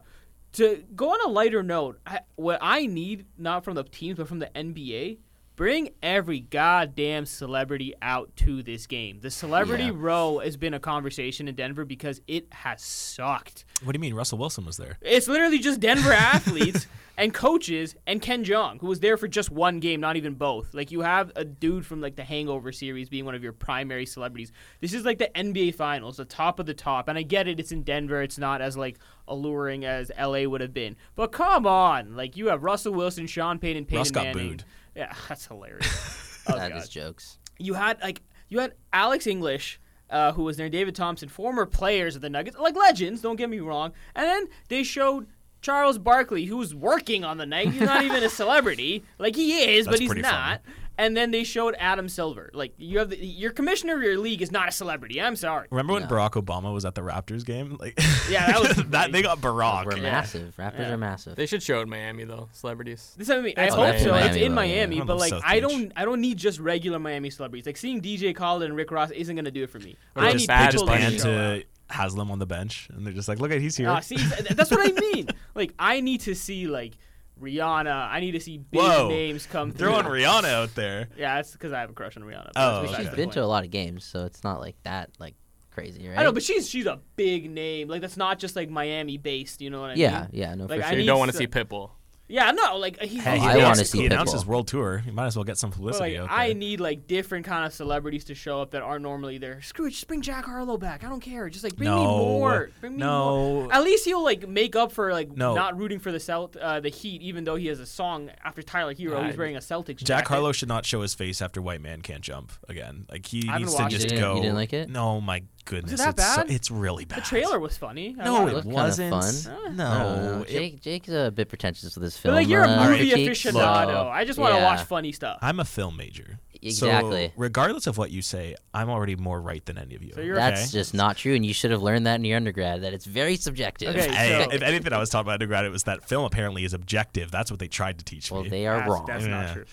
to go on a lighter note, I, what I need, not from the teams, but from the N B A, bring every goddamn celebrity out to this game. The celebrity yeah. row has been a conversation in Denver because it has sucked. What do you mean? Russell Wilson was there. It's literally just Denver athletes and coaches and Ken Jeong, who was there for just one game, not even both. Like, you have a dude from, like, the Hangover series being one of your primary celebrities. This is, like, the N B A Finals, the top of the top. And I get it. It's in Denver. It's not as, like, alluring as L A would have been. But come on. Like, you have Russell Wilson, Sean Payton, Peyton Russ Manning. Russ got booed. Yeah, that's hilarious. Oh, that God. Is jokes. You had like you had Alex English, uh, who was there, David Thompson, former players of the Nuggets, like legends. Don't get me wrong. And then they showed Charles Barkley, who was working on the night. He's not even a celebrity. Like he is, that's but he's not. Funny. And then they showed Adam Silver. Like you have the, your commissioner of your league is not a celebrity. I'm sorry. Remember when no. Barack Obama was at the Raptors game? Like yeah, that was that they got Barack. We're yeah. massive. Raptors yeah. are massive. They should show it in Miami though, celebrities. This I mean, I hope Miami. So. Miami, it's in Miami, yeah. but like South I don't, I don't need just regular Miami celebrities. Like seeing D J Khaled and Rick Ross isn't gonna do it for me. Or I need bad people just to. Haslam on the bench, and they're just like, look at he's here. Uh, see, that's what I mean. Like, I need to see, like, Rihanna. I need to see big Whoa. Names come through. Throwing Rihanna out there. Yeah, that's because I have a crush on Rihanna. Oh, okay. She's been to a lot of games, so it's not like that, like, crazy, right? I know, but she's she's a big name. Like, that's not just, like, Miami-based, you know what I yeah, mean? Yeah, yeah, no, like, for I sure. You don't want to see Pitbull. Yeah, no, like he's hey, he, announced, he announced his world tour. You might as well get some publicity. Like, out there. I need like different kind of celebrities to show up that aren't normally there. Screw it, just bring Jack Harlow back. I don't care. Just like bring no. me more. Bring me no. more. At least he'll like make up for like no. not rooting for the Celt- uh, the Heat, even though he has a song after Tyler Hero. Yeah, he's wearing a Celtics. Jack jacket. Harlow should not show his face after White Man Can't Jump again. Like he needs to just go. You didn't like it? No, my goodness, was it that it's bad? So, it's really bad. The trailer was funny. No, it, it wasn't. Fun. No, no. Jake Jake's a bit pretentious with his. Film, but like you're a movie uh, aficionado. Look, I just want to yeah. watch funny stuff. I'm a film major. Exactly. So regardless of what you say, I'm already more right than any of you. So you're That's okay. just not true, and you should have learned that in your undergrad, that it's very subjective. Okay, I, so. If anything I was taught by undergrad, it was that film apparently is objective. That's what they tried to teach well, me. Well, they are that's, wrong. That's yeah. not true.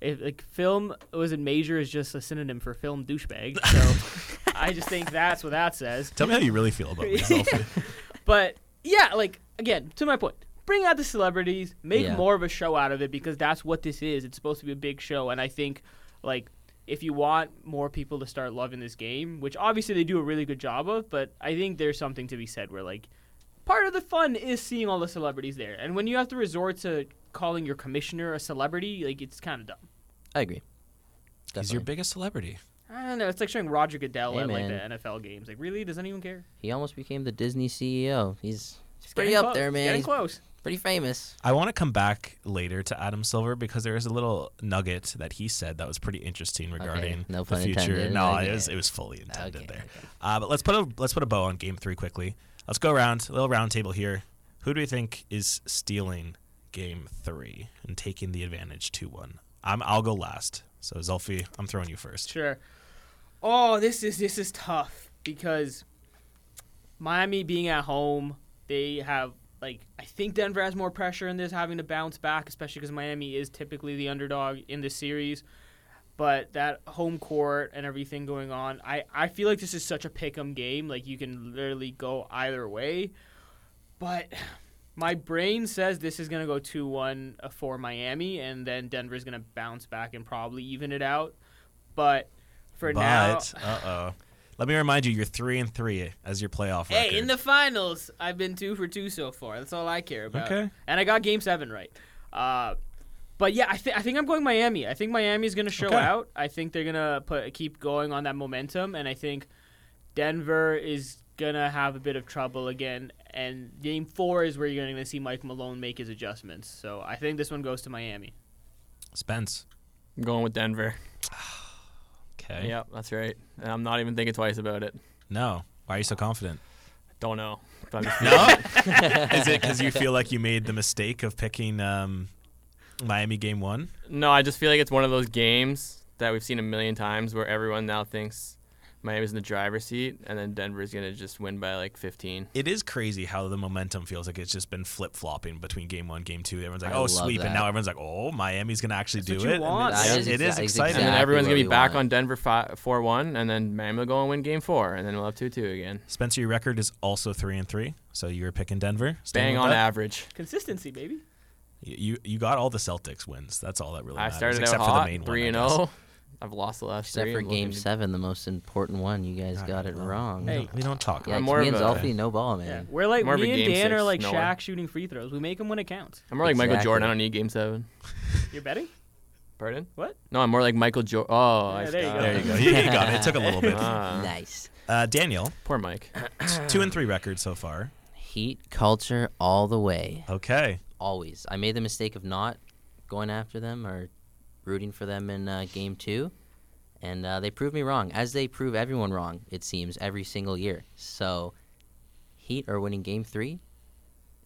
If, like film was in major is just a synonym for film douchebag. So I just think that's what that says. Tell me how you really feel about yourself. But, yeah, like, again, to my point. Bring out the celebrities, make yeah. more of a show out of it because that's what this is. It's supposed to be a big show, and I think, like, if you want more people to start loving this game, which obviously they do a really good job of, but I think there's something to be said where, like, part of the fun is seeing all the celebrities there. And when you have to resort to calling your commissioner a celebrity, like, it's kind of dumb. I agree. Definitely. He's your biggest celebrity. I don't know. It's like showing Roger Goodell hey, at, like, man. the N F L games. Like, really? Does anyone care? He almost became the Disney C E O. He's, he's pretty up close. There, man. He's getting close. Pretty famous. I want to come back later to Adam Silver because there is a little nugget that he said that was pretty interesting regarding okay, no the future. Intended. No, okay. it was it was fully intended okay, there. Okay. Uh, but let's put a let's put a bow on Game Three quickly. Let's go around a little round table here. Who do we think is stealing Game Three and taking the advantage two one? I'm I'll go last. So Zulfi, I'm throwing you first. Sure. Oh, this is this is tough because Miami being at home, they have. Like, I think Denver has more pressure in this, having to bounce back, especially because Miami is typically the underdog in this series. But that home court and everything going on, I, I feel like this is such a pick-em game. Like, you can literally go either way. But my brain says this is going to go two one for Miami, and then Denver's going to bounce back and probably even it out. But for but, now... uh-oh. Let me remind you, you're three and three as your playoff record. Hey, in the finals, I've been two for two so far. That's all I care about. Okay. And I got Game Seven right. Uh, but yeah, I, th- I think I'm going Miami. I think Miami's going to show okay. out. I think they're going to put keep going on that momentum, and I think Denver is going to have a bit of trouble again. And Game Four is where you're going to see Mike Malone make his adjustments. So I think this one goes to Miami. Spence, I'm going with Denver. Okay. Yep, that's right. And I'm not even thinking twice about it. No. Why are you so confident? Don't know. But I'm just no? Is it because you feel like you made the mistake of picking um, Miami game one? No, I just feel like it's one of those games that we've seen a million times where everyone now thinks Miami's in the driver's seat, and then Denver's going to just win by, like, fifteen. It is crazy how the momentum feels like it's just been flip-flopping between game one, game two. Everyone's like, I oh, sweep, that. And now everyone's like, oh, Miami's going to actually That's do it. And it's, is it exa- is exciting. Exactly and then everyone's going to be back want. on Denver five, four one, and then Miami will go and win game four, and then we'll have two two again. Spencer, your record is also three and three, so you were picking Denver. Bang on that. average. Consistency, baby. You you got all the Celtics wins. That's all that really matters. I started except out for hot, the main three and oh. I've lost the last Except three. Except for Game seven, the most important one. You guys I got it know. wrong. Hey. We don't talk about yeah, it. Me and Zolfi, no ball, man. Yeah. We're like, more me and Dan six, are like no Shaq one. shooting free throws. We make them when it counts. I'm more like exactly. Michael Jordan. I don't need Game seven. You're betting? Pardon? What? No, I'm more like Michael Jordan. Oh, yeah, I there, got you go. there you go. You got it. It took a little bit. Ah. Nice. Uh, Daniel. Poor Mike. two and three record so far. Heat culture all the way. Okay. Always. I made the mistake of not going after them or rooting for them in uh, game two, and uh, they proved me wrong, as they prove everyone wrong, it seems, every single year. So Heat are winning game three,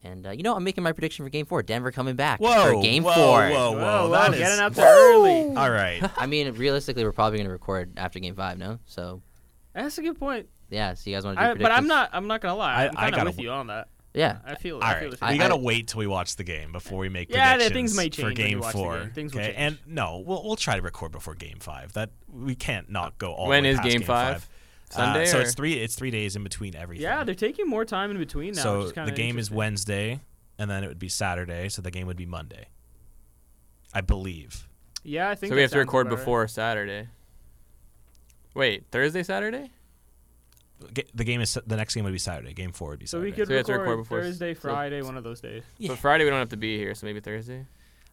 and uh, you know, I'm making my prediction for game four. Denver coming back whoa, for game whoa, four. Whoa, whoa, whoa. That that is, getting up there early. All right. I mean, realistically, we're probably going to record after game five, no? So that's a good point. Yeah, so you guys want to do I, predictions? But I'm not, I'm not going to lie. I'm kind of with w- you on that. Yeah, I feel. All I feel right, I, we gotta I, wait till we watch the game before we make yeah, predictions things may change for Game Four. Game. Things will change. And no, we'll we'll try to record before Game Five. That we can't not go all. When the way is past Game Five? five. Sunday. Uh, so it's three. It's three days in between everything. Yeah, they're taking more time in between now. So which is the game is Wednesday, and then it would be Saturday. So the game would be Monday, I believe. Yeah, I think. So we have to record before right. Saturday. Wait, Thursday, Saturday. The game is the next game would be Saturday. Game four would be Saturday. So we could so record, record before Thursday, Friday, so one of those days. Yeah. But Friday we don't have to be here, so maybe Thursday.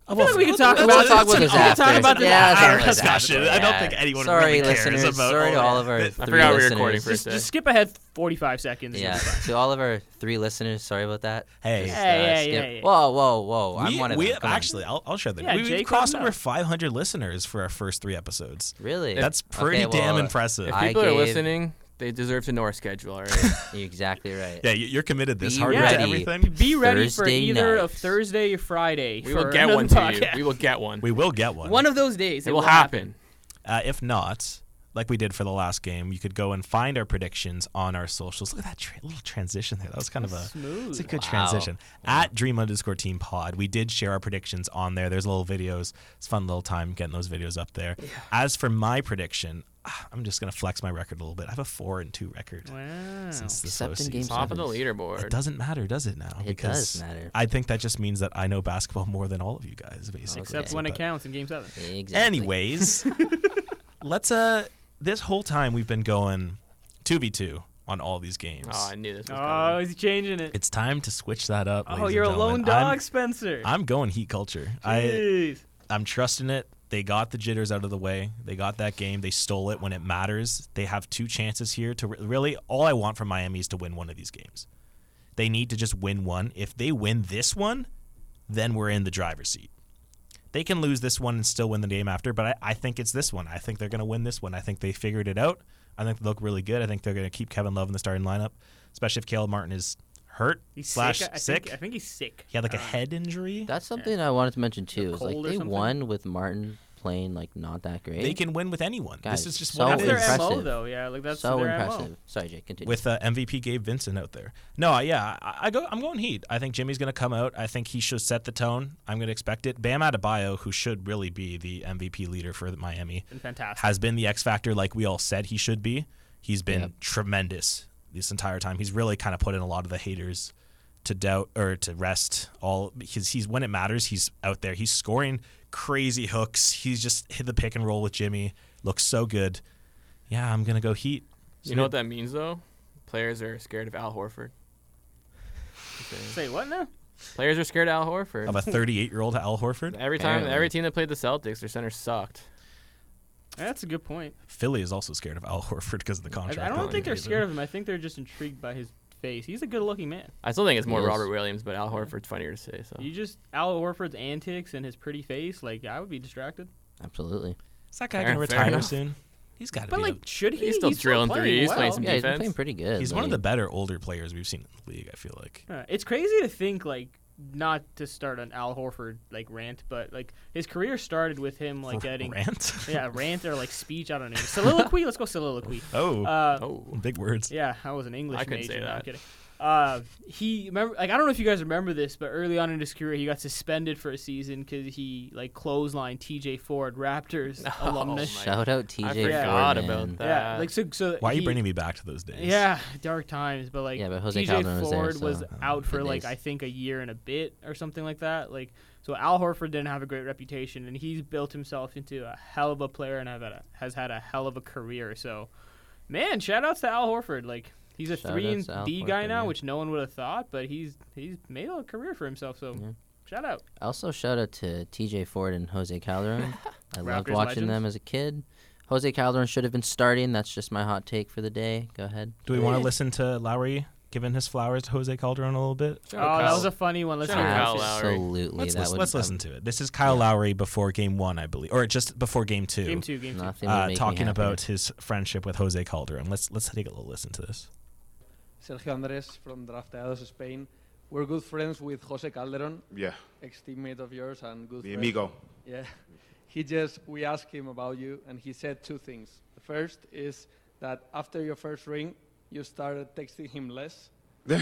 I feel like we could talk about this after. Yeah, this discussion. I don't think anyone really cares about. Sorry, to all of our three listeners. I forgot we were recording for a second. Just skip ahead forty-five seconds. Yeah, to all of our three listeners. Sorry about that. Hey, hey, hey, whoa, whoa, whoa! I'm one of them. Actually, I'll I'll share that. We've crossed over five hundred listeners for our first three episodes. Really? That's pretty damn impressive. If people are listening, they deserve to know our schedule already. You're exactly right. Yeah, you're committed this hard to everything. Be ready Thursday for either night. a Thursday or Friday. We will get one to podcast. you. We will get one. We will get one. One of those days. It, it will happen. happen. Uh, if not, like we did for the last game, you could go and find our predictions on our socials. Look at that tra- little transition there. That was kind That's of a smooth. It's a good wow. transition. Wow. At Dream underscore Team Pod, we did share our predictions on there. There's little videos. It's a fun little time getting those videos up there. Yeah. As for my prediction, I'm just gonna flex my record a little bit. I have a four and two record. Wow! Since this Except in game top of the leaderboard. It doesn't matter, does it now? It because does matter. I think that just means that I know basketball more than all of you guys, basically. Except okay. when it counts in game seven. Exactly. Anyways, let's. Uh, this whole time we've been going two v two on all these games. Oh, I knew this was coming. Oh, he's changing it. It's time to switch that up. Oh, you're a lone dog, I'm, Spencer. I'm going Heat culture. Jeez. I, I'm trusting it. They got the jitters out of the way. They got that game. They stole it when it matters. They have two chances here to re- really, all I want from Miami is to win one of these games. They need to just win one. If they win this one, then we're in the driver's seat. They can lose this one and still win the game after, but I, I think it's this one. I think they're going to win this one. I think they figured it out. I think they look really good. I think they're going to keep Kevin Love in the starting lineup, especially if Caleb Martin is hurt he's slash sick. I, sick. Think, I think he's sick. He had like uh, a head injury. That's something yeah. I wanted to mention too. Is like they won with Martin playing like not that great. They can win with anyone. Guys, this is just so what it is. That's their M O though. Yeah, like that's so their impressive. M O. Sorry, Jake. Continue. With uh, M V P Gabe Vincent out there. No, yeah, I, I go. I'm going Heat. I think Jimmy's going to come out. I think he should set the tone. I'm going to expect it. Bam Adebayo, who should really be the M V P leader for Miami, been fantastic. Has been the X factor like we all said he should be. He's been yep. tremendous this entire time. He's really kind of put in a lot of the haters to doubt or to rest. All because he's when it matters, he's out there. He's scoring crazy hooks. He's just hit the pick and roll with Jimmy. Looks so good. Yeah, I'm gonna go Heat. So you know what that means though? Players are scared of Al Horford. Say what now? Players are scared of Al Horford. Of a thirty-eight-year-old Al Horford. Every time, every team that played the Celtics, their center sucked. That's a good point. Philly is also scared of Al Horford because of the contract. I, I don't think they're reason. scared of him. I think they're just intrigued by his face. He's a good-looking man. I still think it's more Robert Williams, but Al Horford's funnier to say. So you just Al Horford's antics and his pretty face. Like I would be distracted. Absolutely. Is that guy going to retire soon? He's got to be. But, like, a, should he? He's still he's drilling still playing threes, well. playing some yeah, defense. He's been playing pretty good. He's like, one of the better older players we've seen in the league, I feel like. Uh, it's crazy to think, like, not to start an Al Horford, like, rant, but, like, his career started with him, like, getting... Rant? Yeah, rant or, like, speech, I don't know. Soliloquy? Let's go soliloquy. Oh. Uh, oh. Big words. Yeah, I was an English major. I couldn't say that. No, I'm kidding. Uh, he remember like I don't know if you guys remember this, but early on in his career, he got suspended for a season because he like clotheslined T J Ford, Raptors oh, alumnus. Shout out T J Ford. I forgot Ford, about that. Yeah, like so. so Why he, are you bringing me back to those days? Yeah, dark times. But like, yeah, but Jose T J Ford was, there, so. was oh, out for like days. I think a year and a bit or something like that. Like so, Al Horford didn't have a great reputation, and he's built himself into a hell of a player and have a, has had a hell of a career. So, man, shout outs to Al Horford. Like. He's a shout three and D guy now, which no one would have thought, but he's he's made a career for himself. So, yeah. Shout out. Also, shout out to T J Ford and Jose Calderon. I loved watching legends. them as a kid. Jose Calderon should have been starting. That's just my hot take for the day. Go ahead. Do we want to listen to Lowry giving his flowers to Jose Calderon a little bit? Oh, Kyle. That was a funny one. Let's hear Kyle Lowry. Absolutely. Let's, that listen, let's listen to it. This is Kyle yeah. Lowry before game one, I believe, or just before game two. Game two, game Nothing two. Uh, talking about his friendship with Jose Calderon. Let's let's take a little listen to this. Sergio Andres from Drafteados, Spain. We're good friends with Jose Calderon. Yeah. Ex-teammate of yours and good Mi friend. Amigo. Yeah. He just, we asked him about you, and he said two things. The first is that after your first ring, you started texting him less. So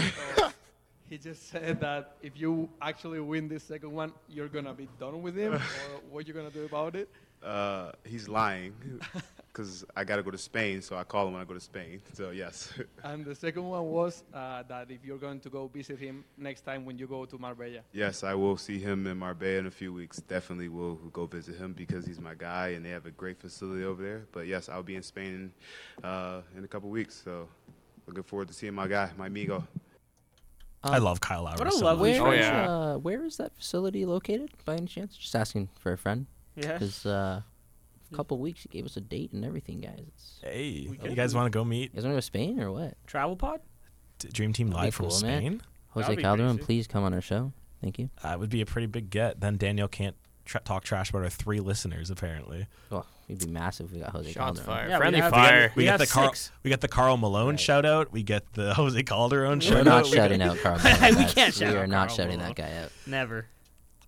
he just said that if you actually win this second one, you're going to be done with him, or what you're going to do about it? Uh, he's lying, because I got to go to Spain, so I call him when I go to Spain. So, yes. And the second one was uh, that if you're going to go visit him next time when you go to Marbella. Yes, I will see him in Marbella in a few weeks. Definitely will go visit him because he's my guy, and they have a great facility over there. But, yes, I'll be in Spain uh, in a couple weeks. So, looking forward to seeing my guy, my amigo. Um, I love Kyle Lowry. What a so lovely where, oh, yeah. uh, where is that facility located, by any chance? Just asking for a friend. Yeah. Because uh, a couple weeks, he gave us a date and everything, guys. It's hey, weekend. You guys want to go meet? You guys want to go to Spain or what? Travel pod? D- Dream Team That'd Live cool, from Spain? Man. Jose Calderon, please come on our show. Thank you. That uh, would be a pretty big get. Then Daniel can't tra- talk trash about our three listeners, apparently. Oh, we'd be massive if we got Jose Shots Calderon. Fire. Yeah, Friendly we have, fire. We, we, we, got the Carl, we got the Carl Malone right. shout-out. We get the Jose Calderon shout-out. We're not shouting out Carl Malone. We can't shout out We are not Carl shouting Malone. That guy out. Never.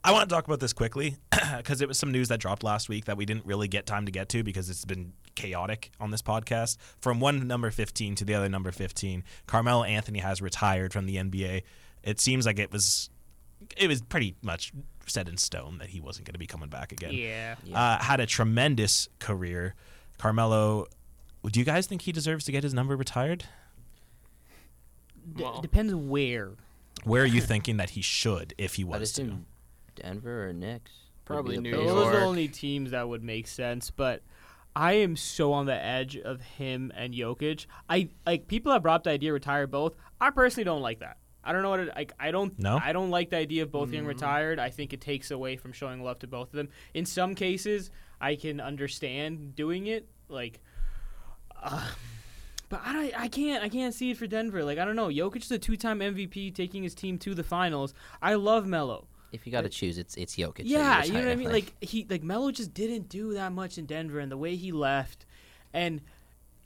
I want to talk about this quickly because it was some news that dropped last week that we didn't really get time to get to because it's been chaotic on this podcast. From one number fifteen to the other number fifteen, Carmelo Anthony has retired from the N B A. It seems like it was it was pretty much set in stone that he wasn't going to be coming back again. Yeah. yeah. Uh, had a tremendous career. Carmelo, do you guys think he deserves to get his number retired? D- well, depends where. Where are you thinking that he should if he was to? Denver or Knicks? Probably New York. Those are the only teams that would make sense, but I am so on the edge of him and Jokic. I like people that brought up the idea to retire both. I personally don't like that. I don't know what it, like I don't no? I don't like the idea of both mm. being retired. I think it takes away from showing love to both of them. In some cases, I can understand doing it, like uh, but I don't, I can't I can't see it for Denver. Like I don't know. Jokic is a two-time M V P taking his team to the finals. I love Melo. If you got to choose, it's it's Jokic. Yeah, you know what I mean. Like he, like Melo just didn't do that much in Denver, and the way he left, and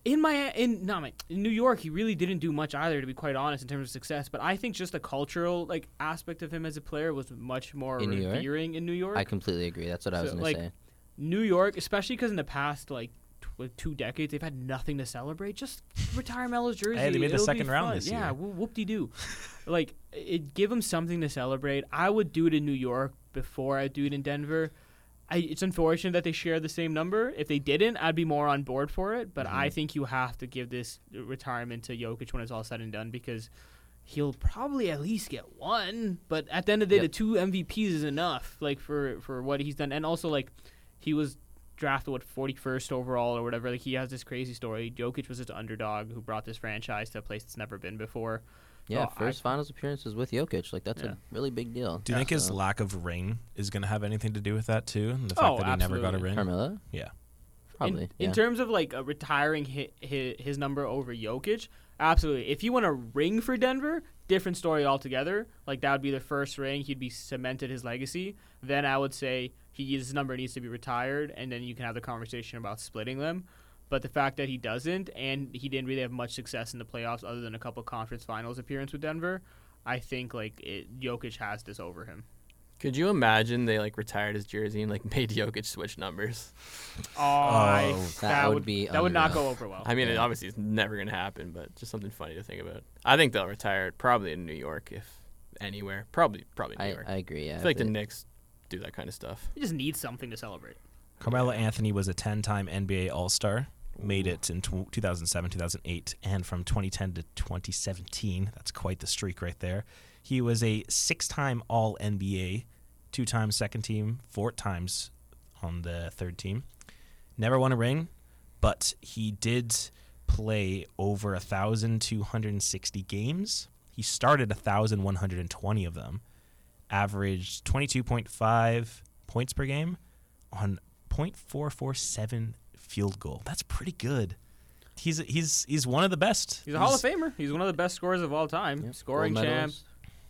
in my in not my in New York, he really didn't do much either, to be quite honest, in terms of success. But I think just the cultural like aspect of him as a player was much more in revering in New York. I completely agree. That's what so, I was gonna like, say. New York, especially because in the past like t- with two decades, they've had nothing to celebrate. Just retire Melo's jersey. Hey, they made It'll the second round fun. this yeah, year. Yeah, whoop de doo. Like, it give him something to celebrate. I would do it in New York before I do it in Denver. I, it's unfortunate that they share the same number. If they didn't, I'd be more on board for it. But mm-hmm. I think you have to give this retirement to Jokic when it's all said and done because he'll probably at least get one. But at the end of the day, yep. the two M V Ps is enough like for, for what he's done. And also, like, he was drafted, what, forty-first overall or whatever. Like, he has this crazy story. Jokic was this underdog who brought this franchise to a place it's never been before. Yeah, oh, first I, finals appearance was with Jokic. Like, that's yeah. a really big deal. Do you yeah, think so. his lack of ring is going to have anything to do with that, too? And the fact oh, that he absolutely. never got a ring? Carmelo? Yeah. Probably. In, yeah. in terms of, like, uh, retiring his, his, his number over Jokic, absolutely. If you want a ring for Denver, different story altogether. Like, that would be the first ring. He'd be cemented his legacy. Then I would say he, his number needs to be retired, and then you can have the conversation about splitting them. But the fact that he doesn't, and he didn't really have much success in the playoffs other than a couple conference finals appearance with Denver, I think like it, Jokic has this over him. Could you imagine they like retired his jersey and like made Jokic switch numbers? Oh, I, that, that would, would be that unreal. Would not go over well. I mean, yeah. It obviously it's never gonna happen, but just something funny to think about. I think they'll retire it probably in New York, if anywhere. Probably, probably New I, York. I agree. Yeah, I feel like the Knicks do that kind of stuff. You just need something to celebrate. Carmelo Anthony was a ten-time N B A All-Star. Made it in two thousand seven, two thousand eight, and from twenty ten to twenty seventeen. That's quite the streak right there. He was a six-time All-N B A, two times second team, four times on the third team. Never won a ring, but he did play over one thousand two hundred sixty games. He started one thousand one hundred twenty of them, averaged twenty-two point five points per game on point four four seven field goal. That's pretty good. He's he's he's one of the best. He's a Hall of Famer. He's one of the best scorers of all time. Yep. Scoring champ,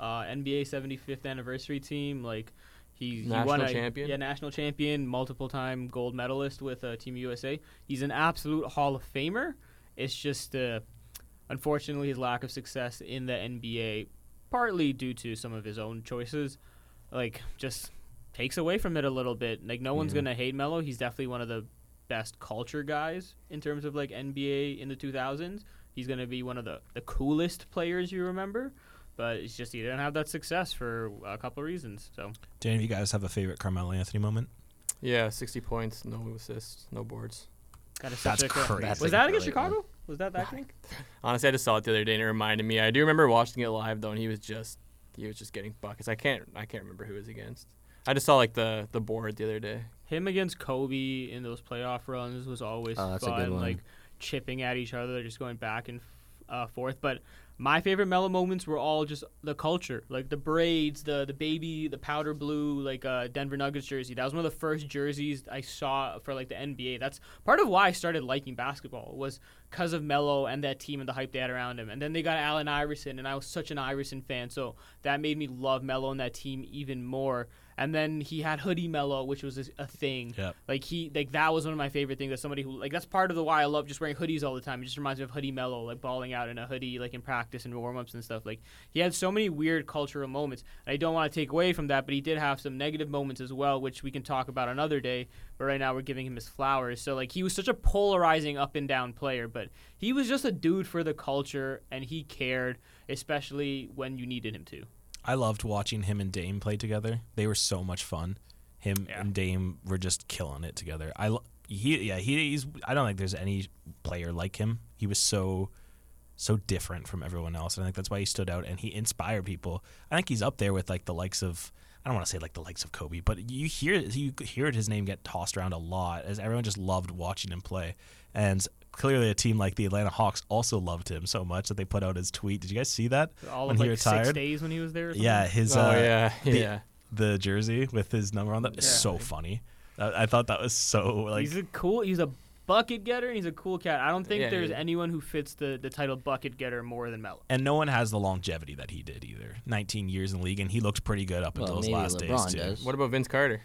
uh, N B A seventy-fifth anniversary team. Like he, he won a champion. Yeah, national champion, multiple time gold medalist with uh, Team U S A. He's an absolute Hall of Famer. It's just uh, unfortunately his lack of success in the N B A, partly due to some of his own choices, like just takes away from it a little bit. Like no one's mm. gonna hate Melo. He's definitely one of the best culture guys in terms of like N B A in the two thousands. He's going to be one of the, the coolest players you remember, but it's just he didn't have that success for a couple of reasons. So, do any of you guys have a favorite Carmelo Anthony moment? Yeah, sixty points, no assists, no boards. Got a That's crazy. That's was like that against Chicago? One. Was that that thing? Honestly, I just saw it the other day and it reminded me. I do remember watching it live though, and he was just he was just getting buckets. I can't I can't remember who it was against. I just saw like the the board the other day. Him against Kobe in those playoff runs was always oh, fun, like chipping at each other, just going back and uh, forth. But my favorite Melo moments were all just the culture, like the braids, the the baby, the powder blue, like uh, Denver Nuggets jersey. That was one of the first jerseys I saw for like the N B A. That's part of why I started liking basketball, was because of Melo and that team and the hype they had around him. And then they got Allen Iverson, and I was such an Iverson fan, so that made me love Melo and that team even more. And then he had Hoodie Melo, which was a thing. Yep. Like he, like that was one of my favorite things. That's somebody who, like, that's part of the why I love just wearing hoodies all the time. It just reminds me of Hoodie Melo, like balling out in a hoodie, like in practice and warm ups and stuff. Like he had so many weird cultural moments. And I don't want to take away from that, but he did have some negative moments as well, which we can talk about another day. But right now we're giving him his flowers. So like he was such a polarizing up and down player, but he was just a dude for the culture, and he cared, especially when you needed him to. I loved watching him and Dame play together. They were so much fun. Him yeah. and Dame were just killing it together. I lo- he yeah he, he's I don't think there's any player like him. He was so so different from everyone else, and I think that's why he stood out and he inspired people. I think he's up there with like the likes of, I don't want to say like the likes of Kobe, but you hear you hear his name get tossed around a lot, as everyone just loved watching him play. And clearly a team like the Atlanta Hawks also loved him so much that they put out his tweet. Did you guys see that? All when of he like retired? Six days when he was there or something? Yeah, his, oh, uh, yeah. The, yeah. the jersey with his number on that is yeah. so funny. I, I thought that was so like... He's a cool... He's a bucket getter, and he's a cool cat. I don't think yeah, there's yeah. anyone who fits the, the title bucket getter more than Melo. And no one has the longevity that he did either. nineteen years in the league, and he looked pretty good up well, until his last LeBron days too. Does. What about Vince Carter?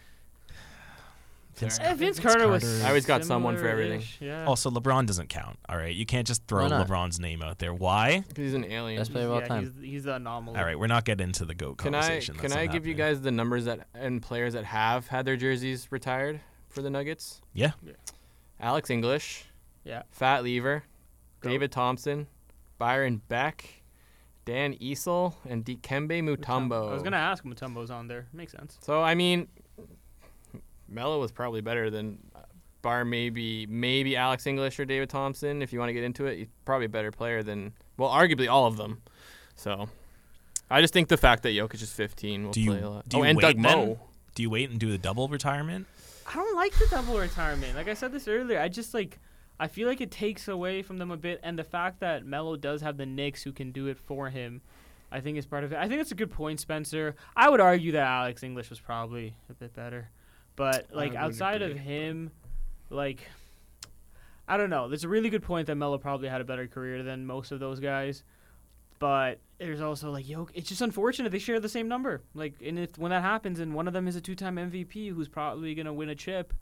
Vince, yeah, Vince, Vince Carter, Carter was. I always got someone for everything. Yeah. Also, LeBron doesn't count. All right, you can't just throw LeBron's name out there. Why? Because he's an alien. Best player of all yeah, time. He's, he's the anomaly. All right, we're not getting into the GOAT can conversation. I, can I give happening. you guys the numbers that and players that have had their jerseys retired for the Nuggets? Yeah. yeah. Alex English. Yeah. Fat Lever. Go. David Thompson. Byron Beck. Dan Issel and Dikembe Mutombo. I was gonna ask Mutombo's on there. Makes sense. So I mean. Melo was probably better than uh, bar maybe maybe Alex English or David Thompson. If you want to get into it, he's probably a better player than, well, arguably all of them. So I just think the fact that Jokic is fifteen will do play you, a lot. Do oh, you and wait, Doug Moe. Do you wait and do the double retirement? I don't like the double retirement. Like I said this earlier, I just like I feel like it takes away from them a bit, and the fact that Melo does have the Knicks who can do it for him, I think is part of it. I think that's a good point, Spencer. I would argue that Alex English was probably a bit better. But, like, outside of him, like, I don't know. There's a really good point that Melo probably had a better career than most of those guys. But there's also, like, yo, it's just unfortunate they share the same number. Like, and if, when that happens and one of them is a two-time M V P who's probably going to win a chip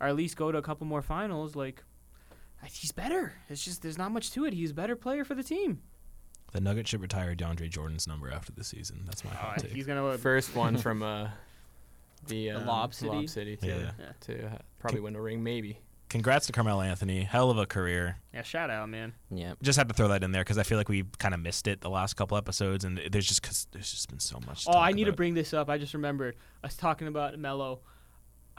or at least go to a couple more finals, like, he's better. It's just there's not much to it. He's a better player for the team. The Nuggets should retire DeAndre Jordan's number after the season. That's my hot take. He's gonna first one from uh, the, um, the Lob City, Lob City to, yeah. to uh, probably Con- win a ring, maybe. Congrats to Carmelo Anthony. Hell of a career. Yeah, shout out, man. Yeah. Just had to throw that in there because I feel like we kind of missed it the last couple episodes, and there's just cause there's just been so much. Oh, I need about. to bring this up. I just remembered us talking about Melo.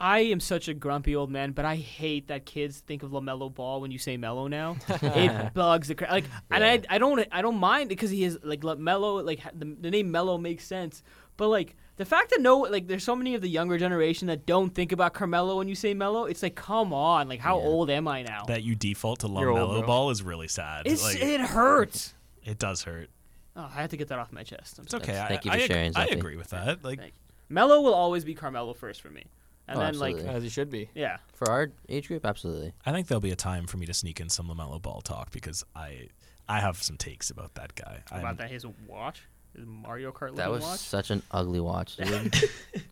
I am such a grumpy old man, but I hate that kids think of LaMelo Ball when you say Melo now. It bugs the crap. Like, yeah. and I, I don't, I don't mind because he is like LaMelo. Like the, the name Melo makes sense, but like the fact that no, like there's so many of the younger generation that don't think about Carmelo when you say Melo. It's like, come on, like how yeah. old am I now? That you default to LaMelo Ball is really sad. It's, like, it hurts. It does hurt. Oh, I had to get that off my chest. I'm it's okay. Thank I, you for I, sharing. I, I agree with that. Like, Melo will always be Carmelo first for me. And oh, then, absolutely. like, as he should be. Yeah. For our age group, absolutely. I think there'll be a time for me to sneak in some LaMelo Ball talk because I I have some takes about that guy. About I'm, that, his watch? His Mario Kart that was watch? Such an ugly watch, dude.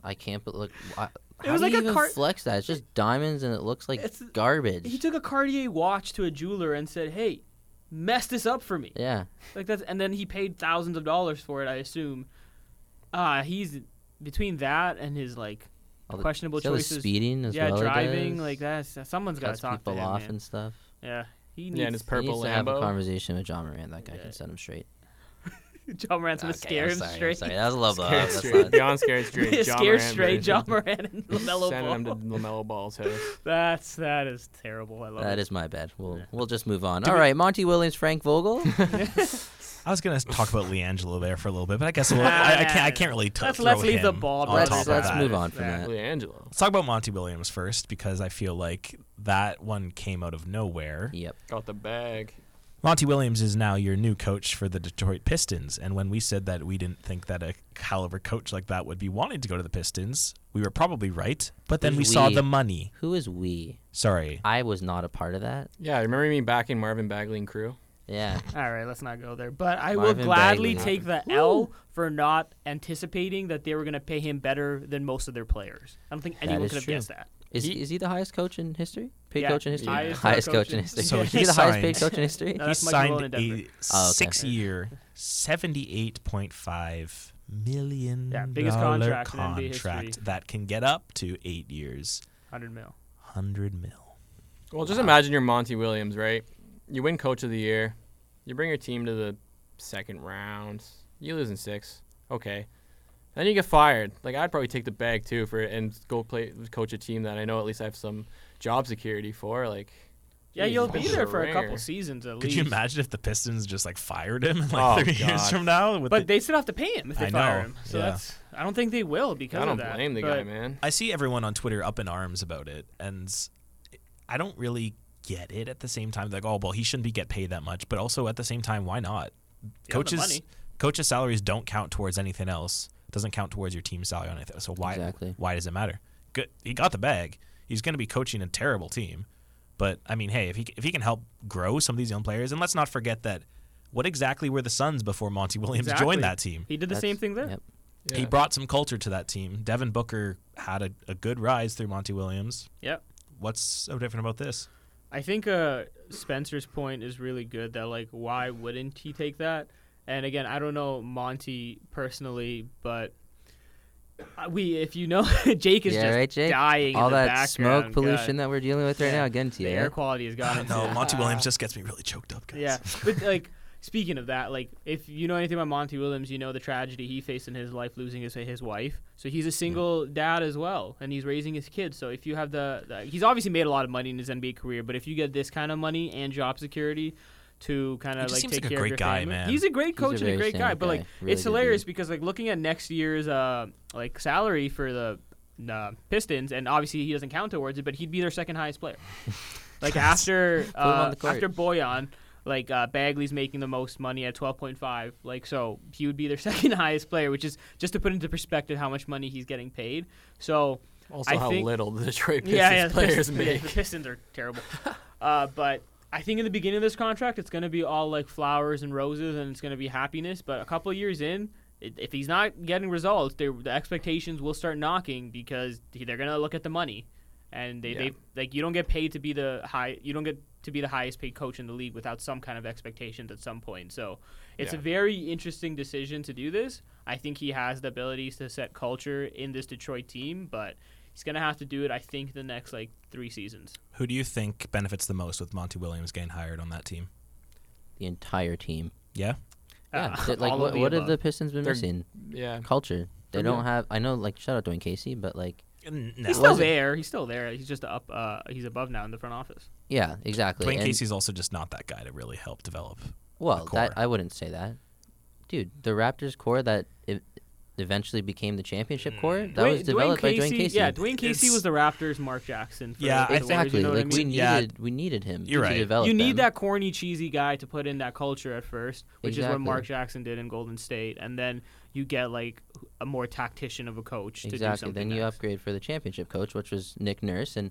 I can't, but look, I, how it was do like you a even car- flex that? It's just diamonds and it looks like it's, garbage. He took a Cartier watch to a jeweler and said, hey, mess this up for me. Yeah. Like that's, and then he paid thousands of dollars for it, I assume. Uh, he's between that and his, like, All questionable the, choices. Speeding as yeah, well. Yeah, driving like that. Someone's got to talk to him. People off man. and stuff. Yeah, he needs. Yeah, and his purple he needs to Lambo. Have a conversation with John Morant. That guy yeah. can set him straight. John Morant's gonna okay, scare I'm him sorry, straight. Sorry, that was a love That's not... Beyond scared straight. John scared Morant straight. John Morant and LaMelo Ball. Sending him to LaMelo Ball's house. That's that is terrible. I love that it. That is my bad. We'll yeah. we'll just move on. All right, Monty Williams, Frank Vogel. I was gonna talk about LiAngelo there for a little bit, but I guess a little, I, I can't. I can't really touch. Let's let's leave the ball. Let's let's, let's move on from that. LiAngelo. Let's talk about Monty Williams first because I feel like that one came out of nowhere. Yep, got the bag. Monty Williams is now your new coach for the Detroit Pistons, and when we said that we didn't think that a caliber coach like that would be wanting to go to the Pistons, we were probably right. But then we, we saw the money. Who is we? Sorry, I was not a part of that. Yeah, remember me backing Marvin Bagley and crew. Yeah. All right, let's not go there. But I Marvin will gladly Bagley. take the L for not anticipating that they were going to pay him better than most of their players. I don't think anyone could have true. guessed that. Is he, is he the highest coach in history? Paid yeah. coach in history? Highest, highest coach, coach in history. So is he the signed, highest paid coach in history? No, he signed a oh, okay. six-year, seventy-eight point five million dollars yeah, biggest contract, contract that can get up to eight years. one hundred mil one hundred mil Well, just wow. imagine you're Monty Williams, right? You win Coach of the Year. You bring your team to the second round. You lose in six. Okay. Then you get fired. Like, I'd probably take the bag, too, for and go play coach a team that I know at least I have some job security for. Like, yeah, geez, you'll be there for rare. a couple seasons at Could least. Could you imagine if the Pistons just, like, fired him in, like, oh, three God. years from now? But the... they still have to pay him if they I fire know. him. So yeah. that's – I don't think they will because of that. I don't blame the guy, man. I see everyone on Twitter up in arms about it, and I don't really – get it at the same time. Like, oh, well, he shouldn't be get paid that much. But also at the same time, why not? You coaches coaches' salaries don't count towards anything else. It doesn't count towards your team's salary on anything. So why exactly. why does it matter? Good. He got the bag. He's going to be coaching a terrible team. But, I mean, hey, if he if he can help grow some of these young players, and let's not forget that what exactly were the Suns before Monty Williams exactly. joined that team? He did the That's, same thing there. Yep. Yeah. He brought some culture to that team. Devin Booker had a, a good rise through Monty Williams. Yep. What's so different about this? I think uh, Spencer's point is really good that, like, why wouldn't he take that? And, again, I don't know Monty personally, but we, if you know, Jake is yeah, just right, Jake? dying All in the background. All that smoke pollution God. that we're dealing with right yeah. now, again, to you. The yeah? air quality has gotten No, Monty Williams just gets me really choked up, guys. Yeah, but, like, speaking of that, like, if you know anything about Monty Williams, you know the tragedy he faced in his life losing his his wife. So he's a single dad as well, and he's raising his kids. So if you have the, the he's obviously made a lot of money in his N B A career, but if you get this kind of money and job security to kind of like take like care of your guy, family, man. He's a great coach a and a great guy. guy. But like, really it's hilarious dude. because like looking at next year's uh like salary for the uh, Pistons, and obviously he doesn't count towards it, but he'd be their second highest player. Like after uh, after Bojan. Like, uh, Bagley's making the most money at twelve point five Like, so he would be their second highest player, which is just to put into perspective how much money he's getting paid. So, also I how think, little the Detroit Pistons yeah, yeah, players Pistons, make. Yeah, the Pistons are terrible. uh, but I think in the beginning of this contract, it's going to be all like flowers and roses and it's going to be happiness. But a couple of years in, it, if he's not getting results, the expectations will start knocking because they're going to look at the money. and they, yeah. they like you don't get paid to be the high you don't get to be the highest paid coach in the league without some kind of expectations at some point. So it's yeah. a very interesting decision to do this. I think he has the abilities to set culture in this Detroit team, but he's going to have to do it, I think, the next like three seasons. Who do you think benefits the most with Monty Williams getting hired on that team? The entire team. Yeah? Yeah. Uh, like, what, what have the Pistons been They're, missing? Yeah. Culture. They They're don't good. have – I know, like, shout out Dwayne Casey, but, like – He's still there. He's still there. He's just up. Uh, he's above now in the front office. Yeah, exactly. Dwayne and Casey's also just not that guy to really help develop. Well, that, I wouldn't say that, dude. The Raptors core that it eventually became the championship mm. core that Dwayne, was developed Dwayne Casey, by Dwayne Casey. Yeah, Dwayne Casey it's, was the Raptors' Mark Jackson. For yeah, the exactly. You know like I mean? we needed, yeah. we needed him. You're to right. Develop you need them. that corny, cheesy guy to put in that culture at first, which exactly. is what Mark Jackson did in Golden State, and then you get like a more tactician of a coach. Exactly. To do something then you else. upgrade for the championship coach, which was Nick Nurse, and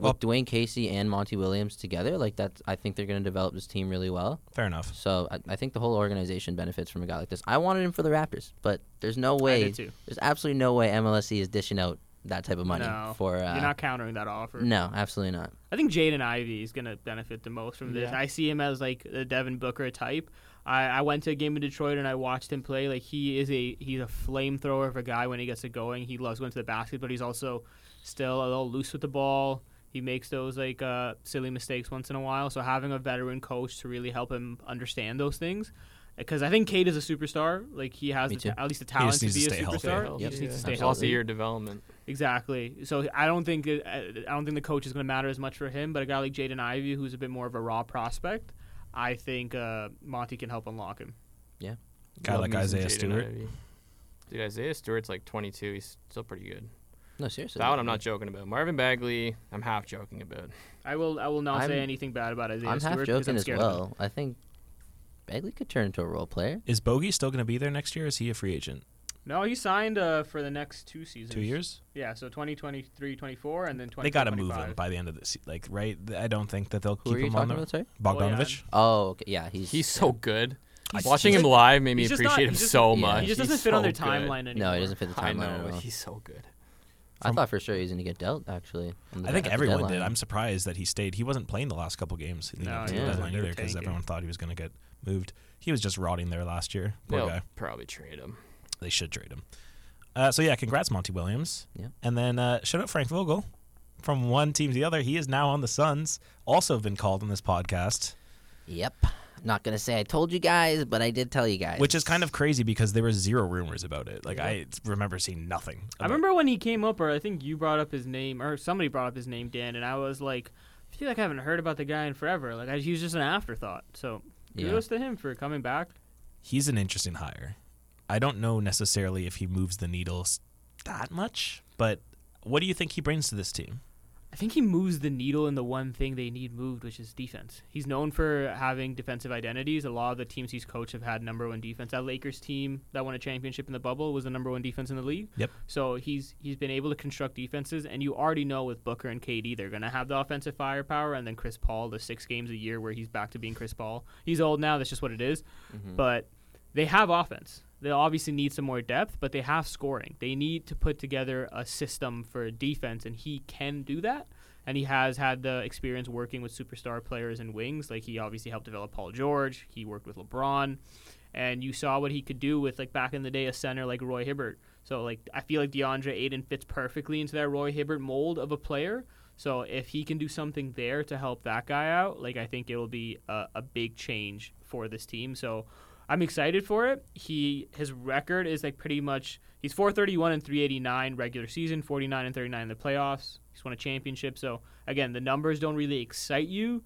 well, with Dwayne Casey and Monty Williams together, like that's, I think they're going to develop this team really well. Fair enough. So I, I think the whole organization benefits from a guy like this. I wanted him for the Raptors, but there's no way. I did too. There's absolutely no way M L S E is dishing out that type of money. No, for uh, you're not countering that offer. No, absolutely not. I think Jaden Ivey is going to benefit the most from this. Yeah. I see him as like a Devin Booker type. I, I went to a game in Detroit and I watched him play. Like he is a he's a flamethrower of a guy when he gets it going. He loves going to the basket, but he's also still a little loose with the ball. He makes those like uh, silly mistakes once in a while. So having a veteran coach to really help him understand those things, because I think Cade is a superstar. Like he has the, at least the talent to be a superstar. He just needs to stay healthy. Multi-year development. Exactly. So I don't think it, I don't think the coach is going to matter as much for him. But a guy like Jaden Ivey, who's a bit more of a raw prospect, I think uh, Monty can help unlock him. Yeah. Guy like Isaiah Stewart. Dude, Isaiah Stewart's like twenty-two. He's still pretty good. No, seriously. That one I'm not joking about. Marvin Bagley, I'm half joking about. I will I will not I'm, say anything bad about Isaiah I'm Stewart. Half joking I'm half joking as well. I think Bagley could turn into a role player. Is Bogey still going to be there next year? Or is he a free agent? No, he signed uh, for the next two seasons. Two years? Yeah, so twenty twenty-three twenty-four and then twenty twenty-five. They got to move him by the end of the season, like, right? I don't think that they'll Who keep are you him talking on the Bogdanovich. Oh, okay. Yeah, he's he's so good. He's Watching just, him live made me appreciate not, him just, so yeah, much. He just doesn't he's fit so on their timeline good. anymore. No, he doesn't fit the timeline at all. He's so good. I From, thought for sure he was going to get dealt, actually. I think everyone deadline. did. I'm surprised that he stayed. He wasn't playing the last couple games. He no, he wasn't either because everyone thought he was going to get moved. He was just rotting there last year. They'll probably trade him. They should trade him. Uh, so, yeah, congrats, Monty Williams. Yeah. And then uh, shout out Frank Vogel from one team to the other. He is now on the Suns, also been called on this podcast. Yep. Not going to say I told you guys, but I did tell you guys. Which is kind of crazy because there were zero rumors about it. Like, yeah. I remember seeing nothing. I remember it. when he came up, or I think you brought up his name, or somebody brought up his name, Dan, and I was like, I feel like I haven't heard about the guy in forever. Like, I, he was just an afterthought. So, kudos yeah. to him for coming back. He's an interesting hire. I don't know necessarily if he moves the needle that much, but what do you think he brings to this team? I think he moves the needle in the one thing they need moved, which is defense. He's known for having defensive identities. A lot of the teams he's coached have had number one defense. That Lakers team that won a championship in the bubble was the number one defense in the league. Yep. So he's he's been able to construct defenses, and you already know with Booker and K D, they're going to have the offensive firepower, and then Chris Paul, the six games a year where he's back to being Chris Paul. He's old now. That's just what it is. Mm-hmm. But they have offense. They obviously need some more depth, but they have scoring. They need to put together a system for defense, and he can do that. And he has had the experience working with superstar players and wings. Like, he obviously helped develop Paul George. He worked with LeBron. And you saw what he could do with, like, back in the day, a center like Roy Hibbert. So, like, I feel like DeAndre Ayton fits perfectly into that Roy Hibbert mold of a player. So if he can do something there to help that guy out, like, I think it will be a, a big change for this team. So I'm excited for it. He his record is like pretty much he's four thirty-one and three eighty-nine regular season, forty-nine and thirty-nine in the playoffs. He's won a championship. So again, the numbers don't really excite you,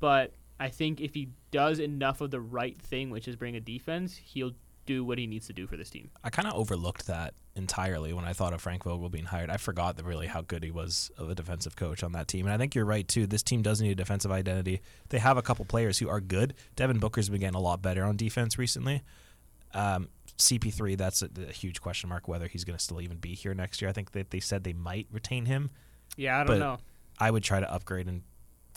but I think if he does enough of the right thing, which is bring a defense, he'll do what he needs to do for this team. I kind of overlooked that entirely when I thought of Frank Vogel being hired. I forgot that really how good he was of a defensive coach on that team. And I think you're right, too. This team does need a defensive identity. They have a couple players who are good. Devin Booker's been getting a lot better on defense recently. Um, C P three, that's a, a huge question mark whether he's going to still even be here next year. I think that they said they might retain him. Yeah, I don't know. I would try to upgrade and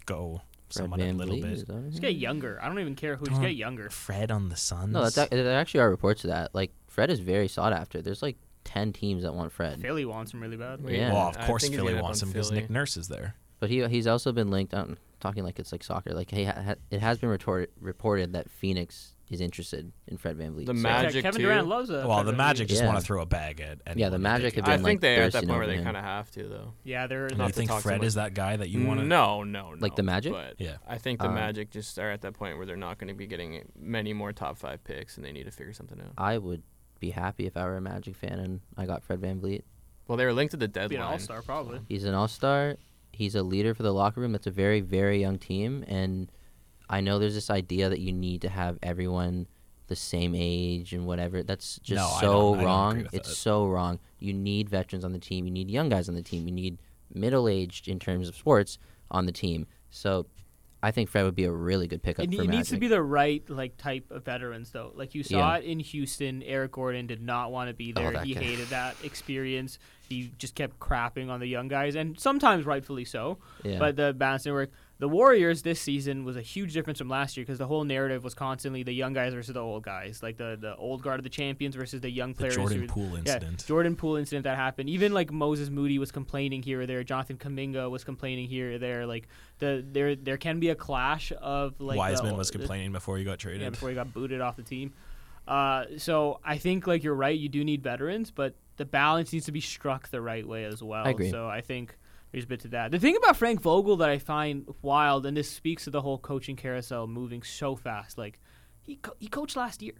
go someone a little bit. Just get younger. I don't even care who. Just get younger. Fred on the Suns. No, that's, there actually are reports of that. Like, Fred is very sought after. There's like ten teams that want Fred. Philly wants him really bad. Yeah. Well, of course Philly wants him because Nick Nurse is there. But he he's also been linked. I'm talking like it's like soccer. Like hey, ha, it has been retorted, reported that Phoenix is interested in Fred VanVleet. The so. Magic yeah, Kevin too. Durant loves it. Well, Fred the Magic just yeah. want to throw a bag at. Yeah, the Magic have been. I like, think they are at that point where they kind of have to though. Yeah, they're. Do you think to Fred so is that guy that you want to? No, no, no. Like the Magic. But yeah. I think the um, Magic just are at that point where they're not going to be getting many more top five picks, and they need to figure something out. I would be happy if I were a Magic fan and I got Fred VanVleet. Well, they were linked to the deadline. He'd be an all-star probably. He's an all-star. He's a leader for the locker room. That's a very, very young team. And I know there's this idea that you need to have everyone the same age and whatever. That's just no, so wrong. It's that. so wrong. You need veterans on the team. You need young guys on the team. You need middle-aged, in terms of sports, on the team. So I think Fred would be a really good pickup it, for Magic. It needs to be the right like type of veterans, though. Like you saw yeah. it in Houston. Eric Gordon did not want to be there. Oh, he guy. hated that experience. He just kept crapping on the young guys, and sometimes rightfully so. Yeah. But the balance didn't work. The Warriors this season was a huge difference from last year because the whole narrative was constantly the young guys versus the old guys, like the, the old guard of the champions versus the young players. The Jordan Poole incident. Yeah, Jordan Poole incident that happened. Even like Moses Moody was complaining here or there. Jonathan Kuminga was complaining here or there. Like the there there can be a clash of like Wiseman the, was complaining the, before he got traded. Yeah, before he got booted off the team. Uh, so I think like you're right. You do need veterans, but the balance needs to be struck the right way as well. I agree. So I think. There's a bit to that. The thing about Frank Vogel that I find wild, and this speaks to the whole coaching carousel moving so fast, like he co- he coached last year.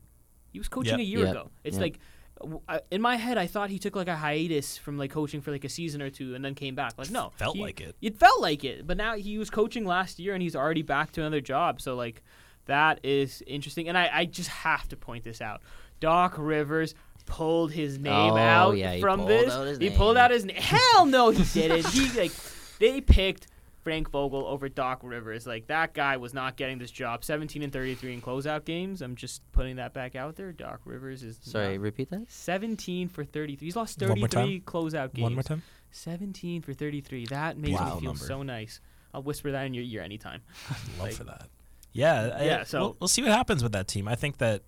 He was coaching yep. a year yep. ago. It's yep. like w- I, in my head I thought he took like a hiatus from like coaching for like a season or two and then came back. Like no. It felt he, like it. It felt like it. But now he was coaching last year and he's already back to another job. So like that is interesting. And I, I just have to point this out. Doc Rivers pulled his name oh, out yeah, from this. Out he name. pulled out his name. Hell no, he didn't. He like they picked Frank Vogel over Doc Rivers. Like that guy was not getting this job. seventeen and thirty-three in closeout games. I'm just putting that back out there. Doc Rivers is sorry. Not. Repeat that. seventeen for thirty-three. He's lost thirty-three closeout games. One more time. seventeen for thirty-three. That makes wow, me feel number. so nice. I'll whisper that in your ear anytime. I'd love like, for that. Yeah. Yeah. I, so we'll, we'll see what happens with that team. I think that.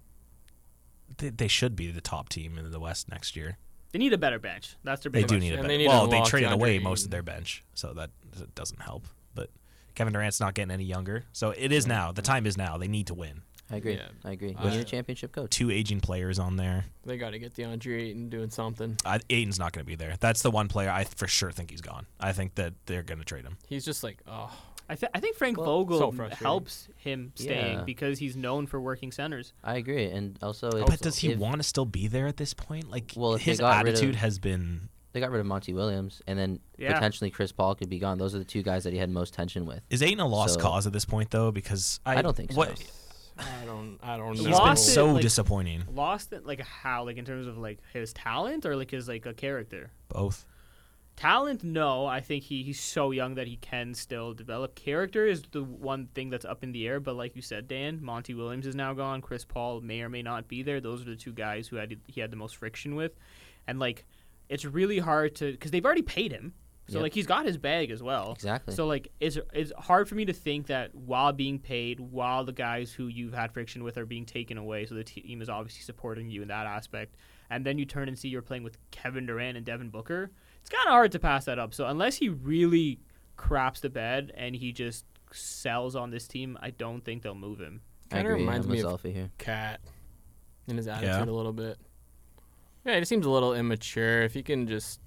They should be the top team in the West next year. They need a better bench. That's their big They do need a better bench. Well, they traded away most of their bench, so that doesn't help. But Kevin Durant's not getting any younger, so it is now. The time is now. They need to win. I agree. Yeah. I agree. We need a championship coach. Two aging players on there. They got to get DeAndre Ayton doing something. I, Ayton's not going to be there. That's the one player I for sure think he's gone. I think that they're going to trade him. He's just like, oh. I, th- I think Frank well, Vogel so helps him staying yeah. because he's known for working centers. I agree, and also, it's but does he if, want to still be there at this point? Like, well, his attitude of, has been. They got rid of Monty Williams, and then yeah. potentially Chris Paul could be gone. Those are the two guys that he had most tension with. Is Ayton a lost so, cause at this point, though? Because I, I don't think so. What, I don't. I don't. He's know. been so it, like, disappointing. Lost it, like how, like in terms of like his talent or like his like a character. Both. Talent, no. I think he, he's so young that he can still develop. Character is the one thing that's up in the air, but like you said, Dan, Monty Williams is now gone. Chris Paul may or may not be there. Those are the two guys who had he had the most friction with. And, like, it's really hard to – because they've already paid him. So, yep. like, he's got his bag as well. Exactly. So, like, it's, it's hard for me to think that while being paid, while the guys who you've had friction with are being taken away, so the team is obviously supporting you in that aspect, and then you turn and see you're playing with Kevin Durant and Devin Booker – it's kind of hard to pass that up. So unless he really craps the bed and he just sells on this team, I don't think they'll move him. Kind of reminds me of Cat and his attitude yeah. a little bit. Yeah, he seems a little immature. If he can just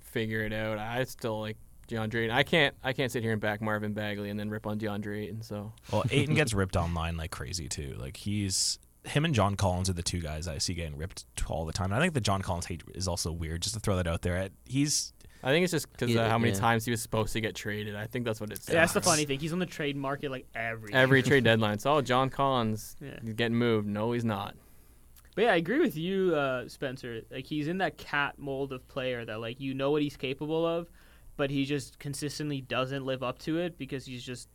figure it out, I still like DeAndre Ayton. I can't. I can't sit here and back Marvin Bagley and then rip on DeAndre Ayton. So well, Ayton gets ripped online like crazy too. Like he's. Him and John Collins are the two guys I see getting ripped all the time. And I think the John Collins hate is also weird, just to throw that out there. He's, I think it's just because of how many yeah. times he was supposed to get traded. I think that's what it's. Yeah, that's the funny thing. He's on the trade market like every every trade deadline. So oh, John Collins yeah. is getting moved. No, he's not. But yeah, I agree with you, uh, Spencer. Like he's in that Cat mold of player that like you know what he's capable of, but he just consistently doesn't live up to it because he's just.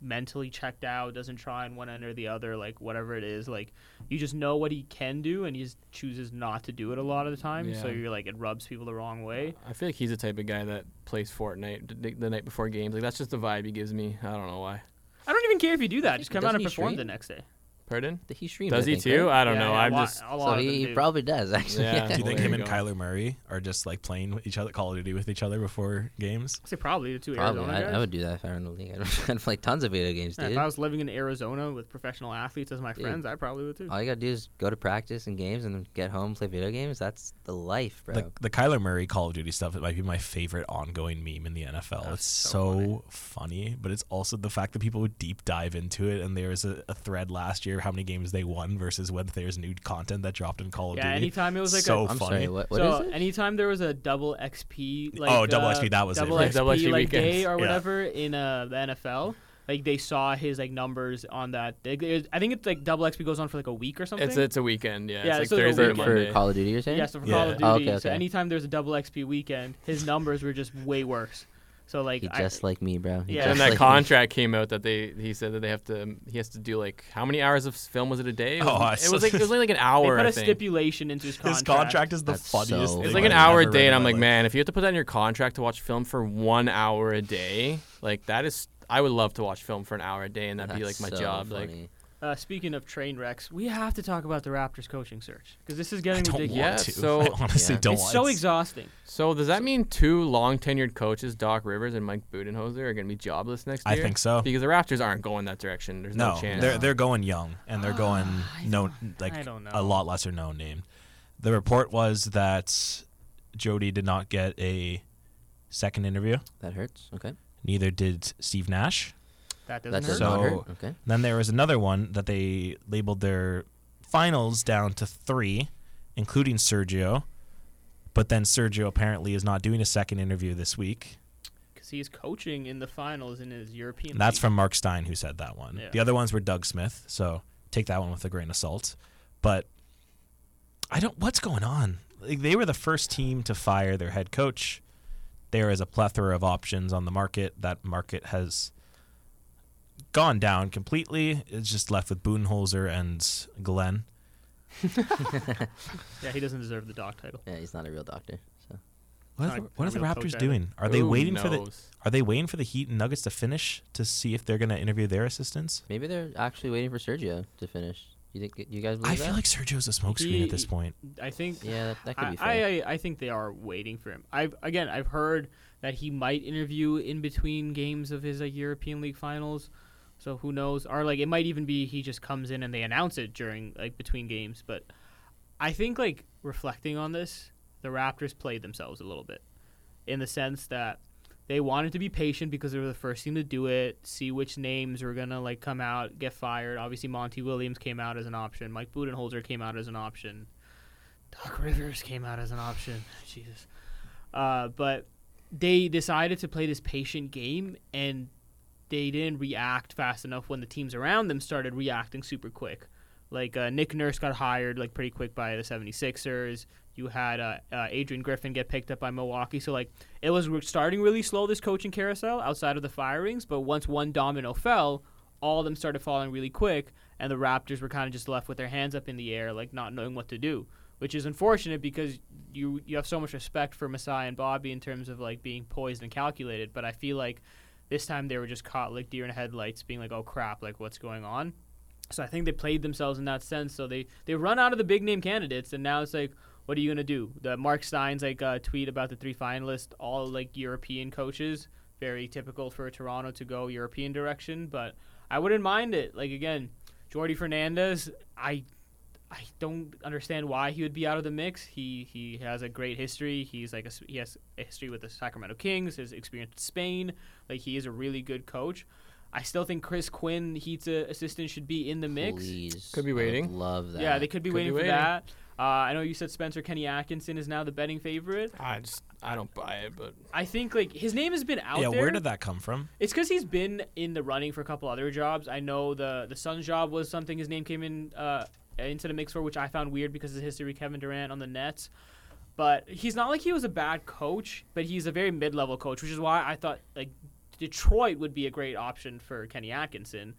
Mentally checked out, doesn't try on one end or the other, like whatever it is, like you just know what he can do and he just chooses not to do it a lot of the time yeah. so you're like it rubs people the wrong way. I feel like he's the type of guy that plays Fortnite the night before games. Like that's just the vibe he gives me. I don't know why. I don't even care if you do that. Just come out and perform the next day. Pardon? He streams. Does I he think, too? Right? I don't yeah, know. Yeah, I'm lot, just. So he, he probably does actually. Yeah. Do you think well, him and go. Kyler Murray are just like playing with each other, Call of Duty with each other before games? I'd say probably the two probably. Arizona guys. I, I would do that if I were in the league. I'd play tons of video games, dude. Yeah, if I was living in Arizona with professional athletes as my dude, friends, I probably would too. All you gotta do is go to practice and games, and get home, play video games. That's the life, bro. The, the Kyler Murray Call of Duty stuff. It might be my favorite ongoing meme in the N F L. That's it's so funny. funny, but it's also the fact that people would deep dive into it. And there was a, a thread last year. How many games they won versus when there's new content that dropped in Call of yeah, Duty. Yeah, anytime it was like so a, I'm funny. Sorry, what, what so is it? Anytime there was a double X P, like oh double uh, X P, that was double it. X P, double X P like day or whatever yeah. in uh, the N F L. Like they saw his like numbers on that. It, it, I think it's like double X P goes on for like a week or something. It's it's a weekend, yeah. yeah it's like so Thursday, Monday. For Call of Duty, you're saying? Yeah, so for yeah. Call of Duty. Oh, okay, okay. So anytime there's a double X P weekend, his numbers were just way worse. So like he just I, like me, bro. He yeah. Just and that like contract me. Came out that they he said that they have to he has to do like how many hours of film was it a day? It was, oh, I it was like it was only like an hour. They put a I think. stipulation into his contract. His contract is the That's funniest. So it's like an hour a day, and I'm like, life. man, if you have to put that in your contract to watch film for one hour a day, like that is I would love to watch film for an hour a day, and that'd That's be like my so job. Funny. Like. Uh, speaking of train wrecks, we have to talk about the Raptors coaching search because this is getting I ridiculous. Yeah, so I honestly yeah. don't. It's want so to. exhausting. So does that mean two long-tenured coaches, Doc Rivers and Mike Budenholzer, are going to be jobless next I year? I think so because the Raptors aren't going that direction. There's no, no chance. They're they're going young and they're uh, going no like I don't know. a lot lesser known name. The report was that Jody did not get a second interview. That hurts. Okay. Neither did Steve Nash. That doesn't hurt. So okay. Then there was another one that they labeled their finals down to three, including Sergio. But then Sergio apparently is not doing a second interview this week. Because he's coaching in the finals in his European league. That's from Mark Stein who said that one. Yeah. The other ones were Doug Smith, so take that one with a grain of salt. But I don't. What's going on? Like, they were the first team to fire their head coach. There is a plethora of options on the market. That market has gone down completely. It's just left with Budenholzer and Glenn. Yeah, he doesn't deserve the doc title. Yeah, he's not a real doctor. So. What, the, what are the Raptors doing? Are Who they waiting knows? for the? Are they waiting for the Heat and Nuggets to finish to see if they're going to interview their assistants? Maybe they're actually waiting for Sergio to finish. You think you guys? Believe I that? feel like Sergio's a smokescreen at this point. I think. Yeah, that, that could I, be. Fair. I I think they are waiting for him. I've again I've heard that he might interview in between games of his like European League finals. So who knows? Or like it might even be he just comes in and they announce it during like between games. But I think like reflecting on this, the Raptors played themselves a little bit in the sense that they wanted to be patient because they were the first team to do it, see which names were gonna like come out, get fired. Obviously Monty Williams came out as an option, Mike Budenholzer came out as an option, Doc Rivers came out as an option. Jesus. Uh, but they decided to play this patient game and they didn't react fast enough when the teams around them started reacting super quick. Like uh, Nick Nurse got hired like pretty quick by the seventy-sixers. You had uh, uh, Adrian Griffin get picked up by Milwaukee. So like it was re- starting really slow, this coaching carousel, outside of the firings. But once one domino fell, all of them started falling really quick, and the Raptors were kind of just left with their hands up in the air, like not knowing what to do, which is unfortunate because you you have so much respect for Masai and Bobby in terms of like being poised and calculated. But I feel like this time they were just caught like deer in headlights being like, oh, crap, like what's going on? So I think they played themselves in that sense. So they, they run out of the big-name candidates, and now it's like, what are you going to do? The Mark Stein's like uh, tweet about the three finalists, all like European coaches, very typical for Toronto to go European direction, but I wouldn't mind it. Like, again, Jordy Fernandez, I I don't understand why he would be out of the mix. He he has a great history. He's like a, he has a history with the Sacramento Kings, his experience in Spain. Like, he is a really good coach. I still think Chris Quinn, Heat's assistant, should be in the mix. Please. Could be waiting. I would love that. Yeah, they could be could waiting, be waiting for that. Uh, I know you said Spencer Kenny Atkinson is now the betting favorite. I just I don't buy it, but I think like his name has been out yeah, there. Yeah, where did that come from? It's because he's been in the running for a couple other jobs. I know the the Suns job was something his name came in. Uh, into the mix for, which I found weird because of the history of Kevin Durant on the Nets. But he's not like he was a bad coach, but he's a very mid-level coach, which is why I thought like Detroit would be a great option for Kenny Atkinson.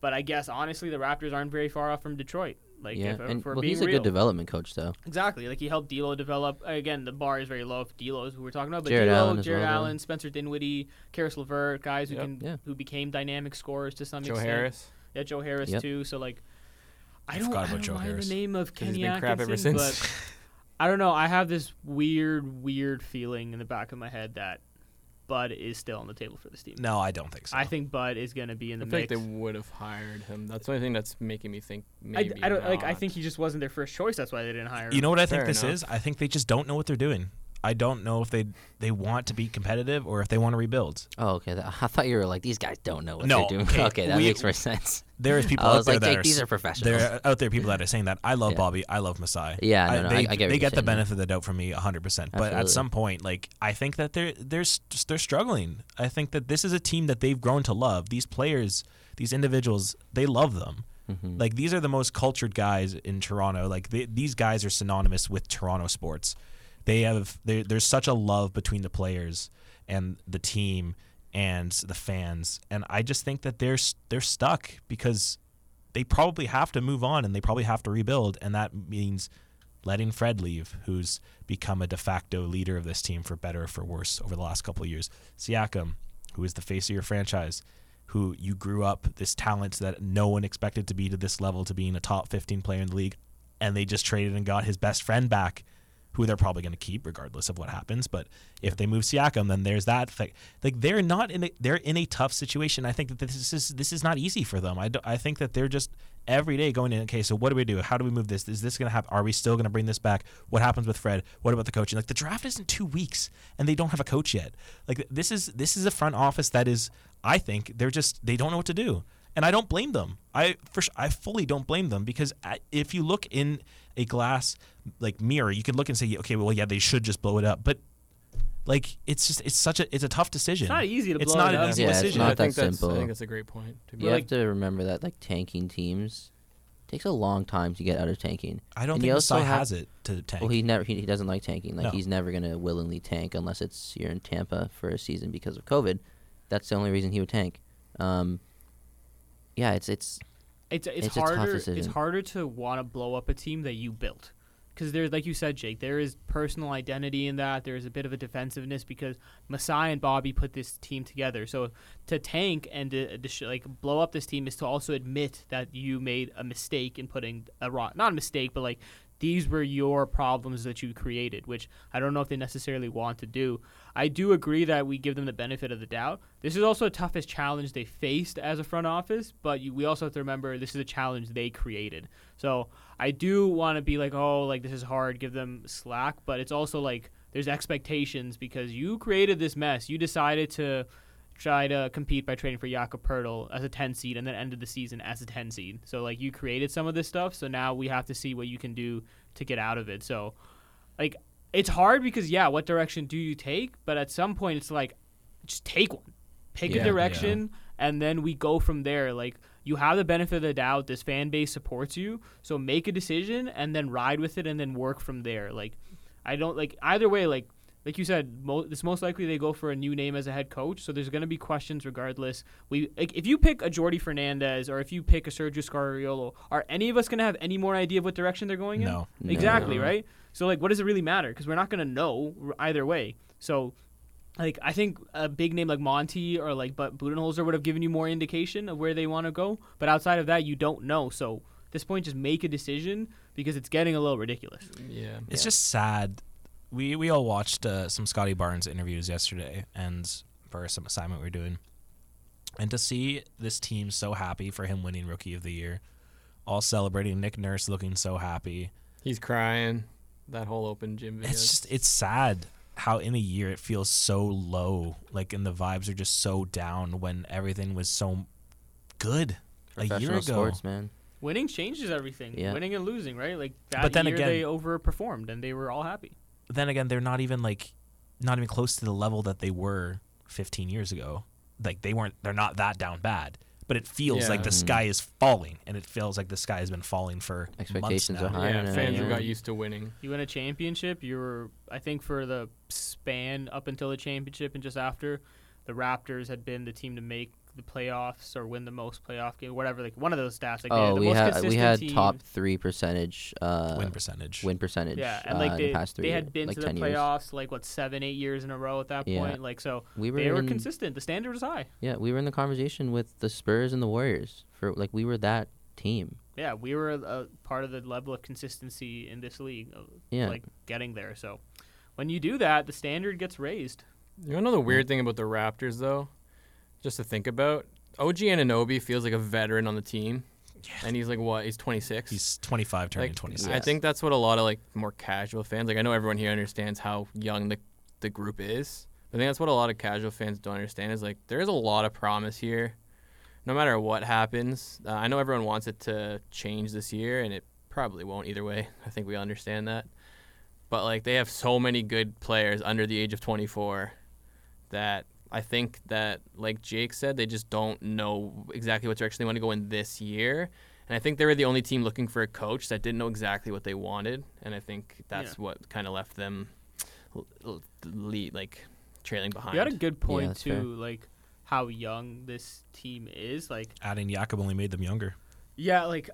But I guess, honestly, the Raptors aren't very far off from Detroit. Like, yeah, if, and, if well, being he's a real. good development coach, though. Exactly. Like, he helped D'Lo develop. Again, the bar is very low if D'Lo is who we're talking about. But Jared D'Lo, Allen, Jared well, Allen Spencer Dinwiddie, Karis LeVert, guys who yep. can yeah. who became dynamic scorers to some Joe extent. Joe Harris. Yeah, Joe Harris, yep. too. So, like, I don't, I don't know the name of Kenny Atkinson, crap ever since. But I don't know. I have this weird, weird feeling in the back of my head that Bud is still on the table for this team. No, I don't think so. I think Bud is going to be in the I mix. I think they would have hired him. That's the only thing that's making me think maybe I, I don't not. like. I think he just wasn't their first choice. That's why they didn't hire him. You know what I Fair think this enough. is? I think they just don't know what they're doing. I don't know if they they want to be competitive or if they want to rebuild. Oh, okay. I thought you were like, these guys don't know what no, they're doing. Okay, okay that we, makes more sense. There is people I out was there like, that Jake, are, these are professionals. There are out there people that are saying that. I love yeah. Bobby. I love Masai. Yeah, no, no, I, they, I, I get They get the benefit of the doubt from me one hundred percent. Absolutely. But at some point, like I think that they're, they're, they're struggling. I think that this is a team that they've grown to love. These players, these individuals, they love them. Mm-hmm. Like these are the most cultured guys in Toronto. Like they, these guys are synonymous with Toronto sports. They have there's such a love between the players and the team and the fans, and I just think that they're they're stuck because they probably have to move on and they probably have to rebuild, and that means letting Fred leave, who's become a de facto leader of this team for better or for worse over the last couple of years. Siakam, who is the face of your franchise, who you grew up this talent that no one expected to be to this level to being a top fifteen player in the league, and they just traded and got his best friend back, who they're probably going to keep regardless of what happens. But if they move Siakam, then there's that thing. Like they're not in a, they're in a tough situation. I think that this is this is not easy for them. I, do, I think that they're just every day going in. Okay, so what do we do? How do we move this? Is this going to happen? Are we still going to bring this back? What happens with Fred? What about the coaching? Like the draft is in two weeks, and they don't have a coach yet. Like this is this is a front office that is. I think they're just they don't know what to do, and I don't blame them. I for, I fully don't blame them because if you look in a glass. Like mirror, you can look and say, okay, well, yeah, they should just blow it up, but like it's just it's such a it's a tough decision. It's not easy to blow it up. It's not an easy decision. I think that's I think that's a great point. You have to remember that like tanking teams takes a long time to get out of tanking. I don't think Masai has it to tank. Well, he never he, he doesn't like tanking. Like he's never gonna willingly tank unless it's you're in Tampa for a season because of COVID. That's the only reason he would tank. Um, yeah, it's it's it's it's, it's harder. It's harder to want to blow up a team that you built. Because there's, like you said, Jake, there is personal identity in that. There is a bit of a defensiveness because Masai and Bobby put this team together. So to tank and to, to like blow up this team is to also admit that you made a mistake in putting a rot. Not a mistake, but like these were your problems that you created, which I don't know if they necessarily want to do. I do agree that we give them the benefit of the doubt. This is also the toughest challenge they faced as a front office, but you, we also have to remember this is a challenge they created. So I do want to be like, oh, like this is hard, give them slack, but it's also like there's expectations because you created this mess. You decided to try to compete by trading for Jakob Poeltl as a ten seed and then ended the season as a ten seed. So like you created some of this stuff, so now we have to see what you can do to get out of it. So like it's hard because, yeah, what direction do you take? But at some point it's like just take one. Pick yeah, a direction yeah. and then we go from there. Like you have the benefit of the doubt. This fan base supports you. So make a decision and then ride with it and then work from there. Like, I don't like either way. Like, like you said, mo- it's most likely they go for a new name as a head coach. So there's going to be questions regardless. We like, if you pick a Jordy Fernandez or if you pick a Sergio Scariolo, are any of us going to have any more idea of what direction they're going in? No, exactly. No. Right. So like, what does it really matter? Because we're not going to know either way. So. Like I think a big name like Monty or like but Budenholzer would have given you more indication of where they want to go, but outside of that, you don't know. So at this point, just make a decision because it's getting a little ridiculous. Yeah, it's yeah. just sad. We we all watched uh, some Scotty Barnes interviews yesterday, and for some assignment we were doing, and to see this team so happy for him winning Rookie of the Year, all celebrating, Nick Nurse looking so happy. He's crying. That whole open gym video. It's just it's sad. How in a year it feels so low, like, and the vibes are just so down when everything was so good a year ago. Sports, man. Winning changes everything. Yeah. Winning and losing, right? Like that but then year again, they overperformed and they were all happy. Then again, they're not even like, not even close to the level that they were fifteen years ago. Like they weren't. They're not that down bad. But it feels yeah. like the sky is falling, and it feels like the sky has been falling for expectations months now. Are high. Yeah, and fans yeah. got used to winning. You win a championship. You were, I think, for the span up until the championship and just after, the Raptors had been the team to make the playoffs or win the most playoff game, whatever. Like one of those stats. Like oh, the we, most had, we had we had top three percentage uh, win percentage. Win percentage. Yeah, and like uh, they, the they had been like to the playoffs years. Like what seven, eight years in a row at that yeah. point. Like so, we were they in, were consistent. The standard was high. Yeah, we were in the conversation with the Spurs and the Warriors for like we were that team. Yeah, we were a part of the level of consistency in this league, yeah. like getting there. So when you do that, the standard gets raised. You know another weird thing about the Raptors, though, just to think about? O G Anunoby feels like a veteran on the team. Yes. And he's like, what, he's twenty-six? He's twenty-five turning like, twenty-six. I think that's what a lot of like more casual fans, like I know everyone here understands how young the the group is. But I think that's what a lot of casual fans don't understand is like there's a lot of promise here. No matter what happens, uh, I know everyone wants it to change this year, and it probably won't either way. I think we understand that. But like they have so many good players under the age of twenty-four that I think that, like Jake said, they just don't know exactly what direction they want to go in this year. And I think they were the only team looking for a coach that didn't know exactly what they wanted. And I think that's yeah. what kind of left them lead, like trailing behind. You had a good point, yeah, too, fair. Like how young this team is. Like adding Jakob only made them younger. Yeah, like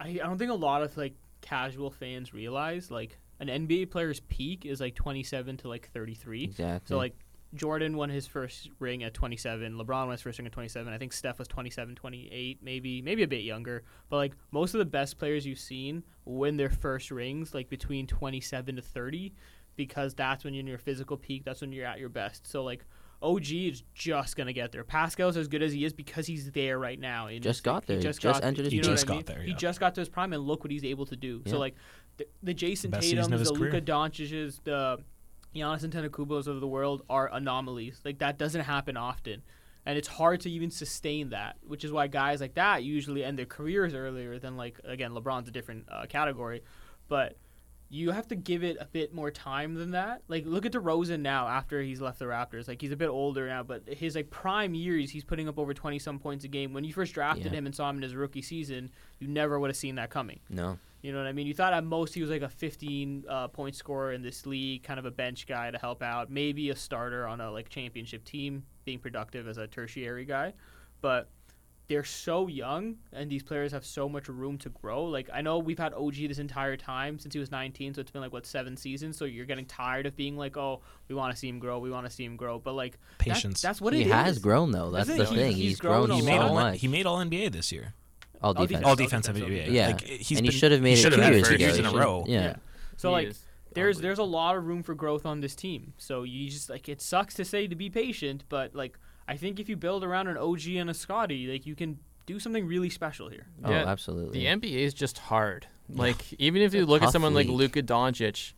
I, I don't think a lot of like casual fans realize like an N B A player's peak is like twenty-seven to like thirty-three. Exactly. So like Jordan won his first ring at twenty-seven. LeBron won his first ring at twenty-seven. I think Steph was twenty-seven, twenty-eight, maybe, maybe a bit younger. But like most of the best players you've seen win their first rings like between twenty-seven to thirty, because that's when you're in your physical peak. That's when you're at your best. So like O G is just gonna get there. Pascal's as good as he is because he's there right now. And just got like, there. He just, just got, entered his he just got mean? there. Yeah. He just got to his prime, and look what he's able to do. Yeah. So like the, the Jason Tatum's, the Luka Doncic's, the Giannis Antetokounmpos of the world are anomalies. Like, that doesn't happen often, and it's hard to even sustain that, which is why guys like that usually end their careers earlier than, like, again, LeBron's a different uh, category, but you have to give it a bit more time than that. Like, look at DeRozan now after he's left the Raptors. Like, he's a bit older now, but his, like, prime years, he's putting up over twenty-some points a game. When you first drafted yeah. him and saw him in his rookie season, you never would have seen that coming. No. You know what I mean? You thought at most he was like a fifteen-point uh, scorer in this league, kind of a bench guy to help out, maybe a starter on a like championship team, being productive as a tertiary guy. But they're so young, and these players have so much room to grow. Like, I know we've had O G this entire time since he was nineteen, so it's been like, what, seven seasons? So you're getting tired of being like, oh, we want to see him grow, we want to see him grow. But, like, patience. That, that's what he it is. He has grown, though. That's Isn't the he, thing. He's, he's grown, grown he made so all, much. He made All N B A this year. All defensive. All defensive. Yeah. yeah. Like, he's and he should have made it two years ago. Years in a row. Yeah. yeah. So, he like, there's there's a lot of room for growth on this team. So, you just, like, it sucks to say to be patient, but, like, I think if you build around an O G and a Scotty, like, you can do something really special here. Oh, yeah, absolutely. The N B A is just hard. Like, even if you look at someone league. like Luka Doncic,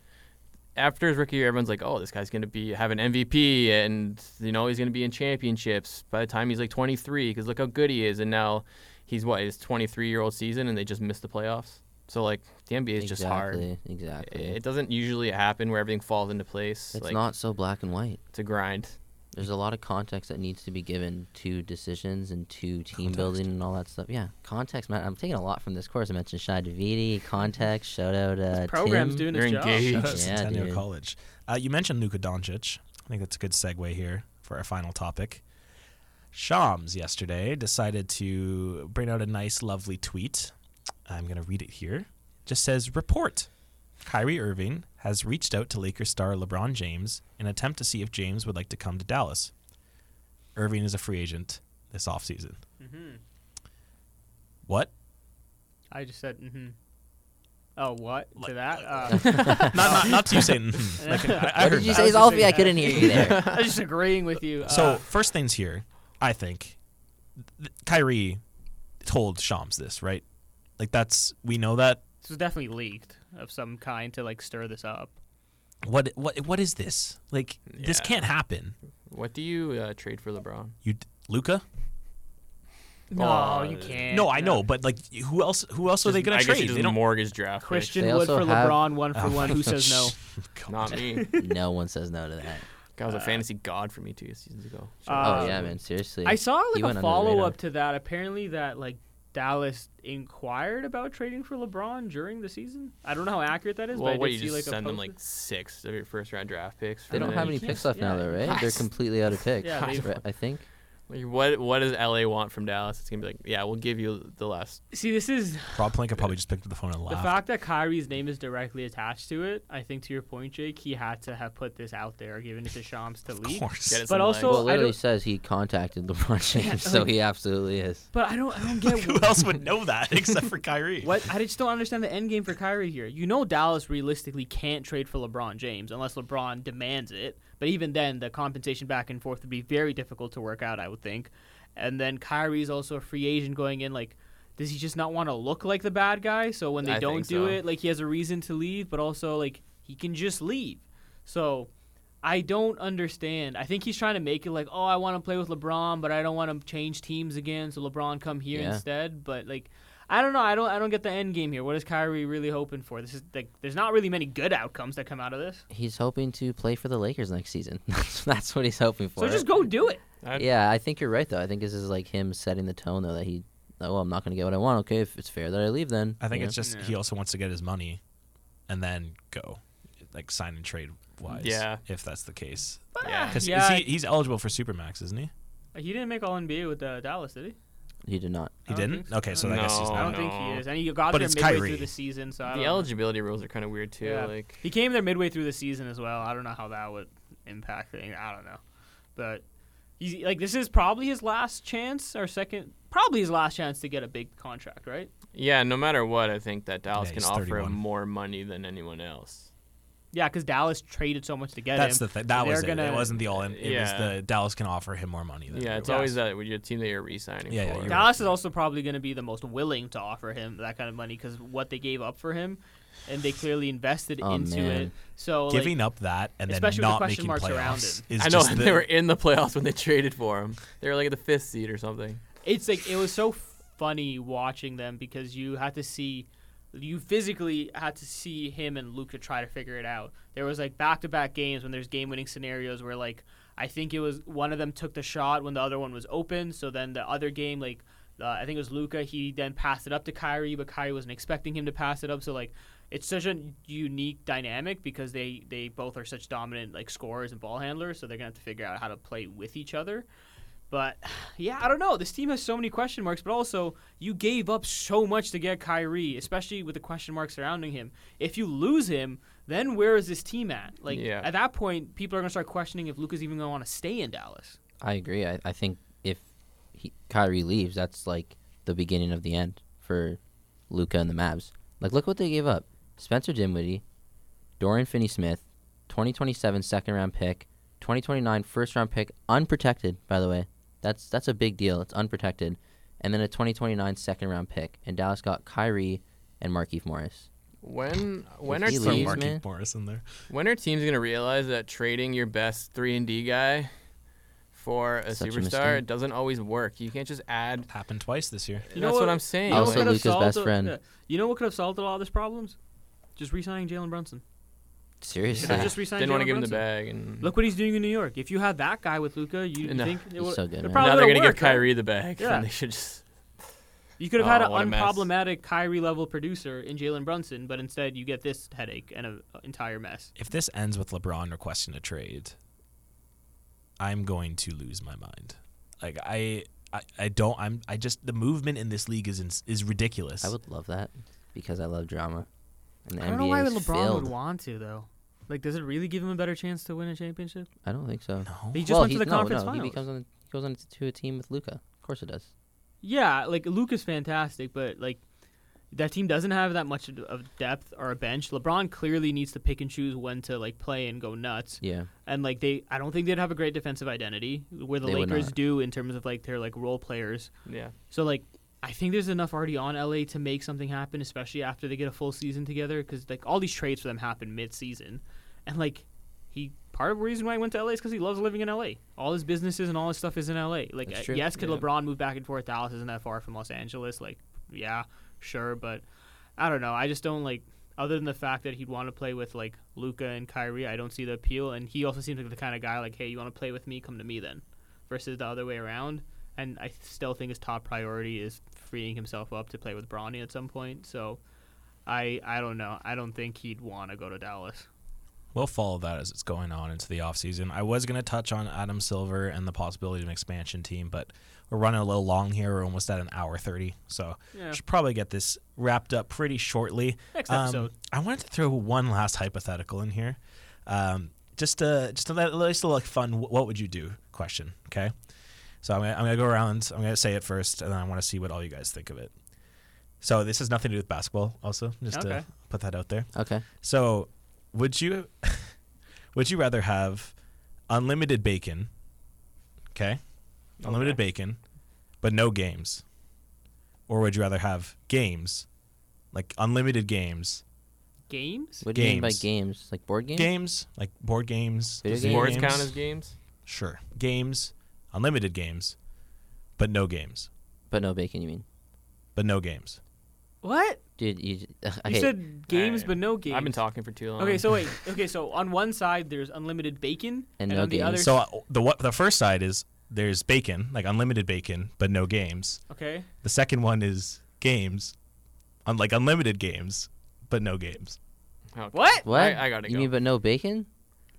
after his rookie year, everyone's like, oh, this guy's going to be have an M V P, and, you know, he's going to be in championships by the time he's, like, twenty-three, because look how good he is, and now... He's what, his twenty-three-year-old season, and they just missed the playoffs. So, like, the N B A is exactly, just hard. Exactly. It doesn't usually happen where everything falls into place. It's like, not so black and white. It's a grind. There's a lot of context that needs to be given to decisions and to team context. building and all that stuff. Yeah, context, man. I'm taking a lot from this course. I mentioned Shai Davidi, context, shout-out uh, Tim. Program's doing his job. They're engaged. Yeah, dude. College. Uh, you mentioned Luka Doncic. I think that's a good segue here for our final topic. Shams yesterday decided to bring out a nice, lovely tweet. I'm going to read it here. It just says, report. Kyrie Irving has reached out to Lakers star LeBron James in an attempt to see if James would like to come to Dallas. Irving is a free agent this offseason. Mm-hmm. What? I just said, mm-hmm. Oh, what? Like, to that? Uh, not, not, not to you saying, mm-hmm. Like, I, I what heard did you that. say, Zolfi? I couldn't hear you there. I was just agreeing with you. Uh, so, first things here. I think Kyrie told Shams this, right? Like, that's, we know that. This was definitely leaked of some kind to, like, stir this up. What what What is this? Like, yeah. This can't happen. What do you uh, trade for LeBron? You Luka? No, oh, you can't. No, I know, but, like, who else Who else just, are they going to trade? They don't mortgage draft. Christian Wood for have... LeBron, one for oh. one. Who says no? Not me. No one says no to that. Guy was uh, a fantasy god for me two seasons ago. Sure. Uh, oh yeah, man, seriously. I saw like a follow up to that. Apparently, that like Dallas inquired about trading for LeBron during the season. I don't know how accurate that is. Well, but what I did you see, just like, send them like six of your first round draft picks? They don't have any picks left yeah. now, though, right? They're completely out of picks. Yeah, right, I think. Like, what what does L A want from Dallas? It's gonna be like, yeah, we'll give you the last. See, this is Rob Pelinka probably just picked up the phone and laughed. The fact that Kyrie's name is directly attached to it, I think to your point, Jake, he had to have put this out there, given it to Shams to leak. Of course, but, but also, well, it literally says he contacted LeBron James, yeah, like, so he absolutely is. But I don't, I don't get who else would know that except for Kyrie. What I just don't understand the end game for Kyrie here. You know, Dallas realistically can't trade for LeBron James unless LeBron demands it. But even then, the compensation back and forth would be very difficult to work out, I would think. And then Kyrie's also a free agent going in. Like, does he just not want to look like the bad guy? So when they I don't do so. it, like, he has a reason to leave, but also, like, he can just leave. So I don't understand. I think he's trying to make it like, oh, I want to play with LeBron, but I don't want to change teams again, so LeBron come here yeah. instead. But, like, I don't know. I don't I don't get the end game here. What is Kyrie really hoping for? This is like there's not really many good outcomes that come out of this. He's hoping to play for the Lakers next season. That's what he's hoping for. So just go do it. I'd... Yeah, I think you're right though. I think this is like him setting the tone though that he oh, I'm not going to get what I want. Okay, if it's fair that I leave then. I think you it's know? just yeah. he also wants to get his money and then go like sign and trade wise. Yeah. If that's the case. But yeah. Cuz yeah. he, he's eligible for Supermax, isn't he? He didn't make All N B A with uh, Dallas, did he? He did not. He didn't? So. Okay, so no, I guess he's not. I don't no. think he is. And he got but there midway Kyrie. through the season. So I don't the eligibility know. rules are kind of weird, too. Yeah. Like he came there midway through the season as well. I don't know how that would impact things. I don't know. But he's, like this is probably his last chance or second – probably his last chance to get a big contract, right? Yeah, no matter what, I think that Dallas yeah, can offer thirty-one him more money than anyone else. Yeah, because Dallas traded so much to get That's him. That's the thing. That so was it. Gonna, it wasn't the all in. It yeah. was the Dallas can offer him more money. Than yeah, it's always that with your team that you're re-signing yeah, for. Yeah, Dallas right. is also probably going to be the most willing to offer him that kind of money because what they gave up for him, and they clearly invested oh, into man. it. So giving like, up that and then not making playoffs. Is I know just the... they were in the playoffs when they traded for him. They were like at the fifth seed or something. It's like it was so funny watching them because you had to see. You physically had to see him and Luka try to figure it out. There was, like, back-to-back games when there's game-winning scenarios where, like, I think it was one of them took the shot when the other one was open. So then the other game, like, uh, I think it was Luka. He then passed it up to Kyrie, but Kyrie wasn't expecting him to pass it up. So, like, it's such a unique dynamic because they, they both are such dominant, like, scorers and ball handlers. So they're going to have to figure out how to play with each other. But, yeah, I don't know. This team has so many question marks, but also you gave up so much to get Kyrie, especially with the question marks surrounding him. If you lose him, then where is this team at? Like, yeah. at that point, people are going to start questioning if Luka's even going to want to stay in Dallas. I agree. I, I think if he, Kyrie leaves, that's, like, the beginning of the end for Luka and the Mavs. Like, look what they gave up. Spencer Dinwiddie, Dorian Finney-Smith, twenty twenty-seven second-round pick, twenty twenty-nine first-round pick, unprotected, by the way. That's that's a big deal. It's unprotected. And then a twenty twenty-nine second-round pick. And Dallas got Kyrie and Markieff Morris. When when are, leaves, Markieff Morris in there. when are teams going to realize that trading your best three and D guy for a Such superstar a it doesn't always work? You can't just add. It happened twice this year. You know that's what, what I'm saying. You know also Luka's best a, friend. Uh, you know what could have solved a lot of these problems? Just re-signing Jalen Brunson. Seriously, yeah. just didn't Jalen want to give Brunson. him the bag. And look what he's doing in New York. If you had that guy with Luka, you no, think it would, so good, right? Now they're going to give Kyrie the bag. Yeah. They should just. You could have oh, had an unproblematic Kyrie level producer in Jalen Brunson, but instead you get this headache and an entire mess. If this ends with LeBron requesting a trade, I'm going to lose my mind. Like I, I, I don't. I'm. I just the movement in this league is in, is ridiculous. I would love that because I love drama. And the I don't N B A know why LeBron filled. would want to, though. Like, does it really give him a better chance to win a championship? I don't think so. No. He just well, went to the no, conference no. finals. He, becomes on, he goes on to a team with Luka. Of course it does. Yeah, like, Luka's fantastic, but, like, that team doesn't have that much of depth or a bench. LeBron clearly needs to pick and choose when to, like, play and go nuts. Yeah. And, like, they, I don't think they'd have a great defensive identity, where the they Lakers do in terms of, like, their, like, role players. Yeah. So, like, I think there's enough already on L A to make something happen, especially after they get a full season together, because like all these trades for them happen mid-season, and like he part of the reason why he went to L A is because he loves living in L A. All his businesses and all his stuff is in L A. Like uh, yes, could yeah. LeBron move back and forth? Dallas isn't that far from Los Angeles. Like yeah, sure, but I don't know. I just don't like other than the fact that he'd want to play with like Luka and Kyrie. I don't see the appeal, and he also seems like the kind of guy like hey, you want to play with me? Come to me then, versus the other way around. And I still think his top priority is freeing himself up to play with Bronny at some point. So I I don't know. I don't think he'd want to go to Dallas. we'll follow that as it's going on into the offseason. I was going to touch on Adam Silver and the possibility of an expansion team, but we're running a little long here. We're almost at an hour thirty, so yeah. should probably get this wrapped up pretty shortly. Next um, episode. I wanted to throw one last hypothetical in here. Um, just to, just to, at least a like fun what would you do question, okay? So I'm gonna, I'm gonna go around. I'm gonna say it first, and then I want to see what all you guys think of it. So this has nothing to do with basketball, also. Just okay. to put that out there. Okay. So would you would you rather have unlimited bacon, okay, unlimited okay. bacon, but no games, or would you rather have games, like unlimited games? Games? What do games. you mean by games? Like board games? Games, like board games. Video games. Boards count as games? Sure. Games, unlimited games, but no games. But no bacon, you mean? But no games. What? Dude, you, uh, okay. you said games, right. but no games. I've been talking for too long. Okay, so wait. Okay, so on one side there's unlimited bacon, and, and no on games. The other. So uh, the what the first side is there's bacon, like unlimited bacon, but no games. Okay. The second one is games, un- like unlimited games, but no games. Okay. What? What? I, I gotta go. You mean but no bacon?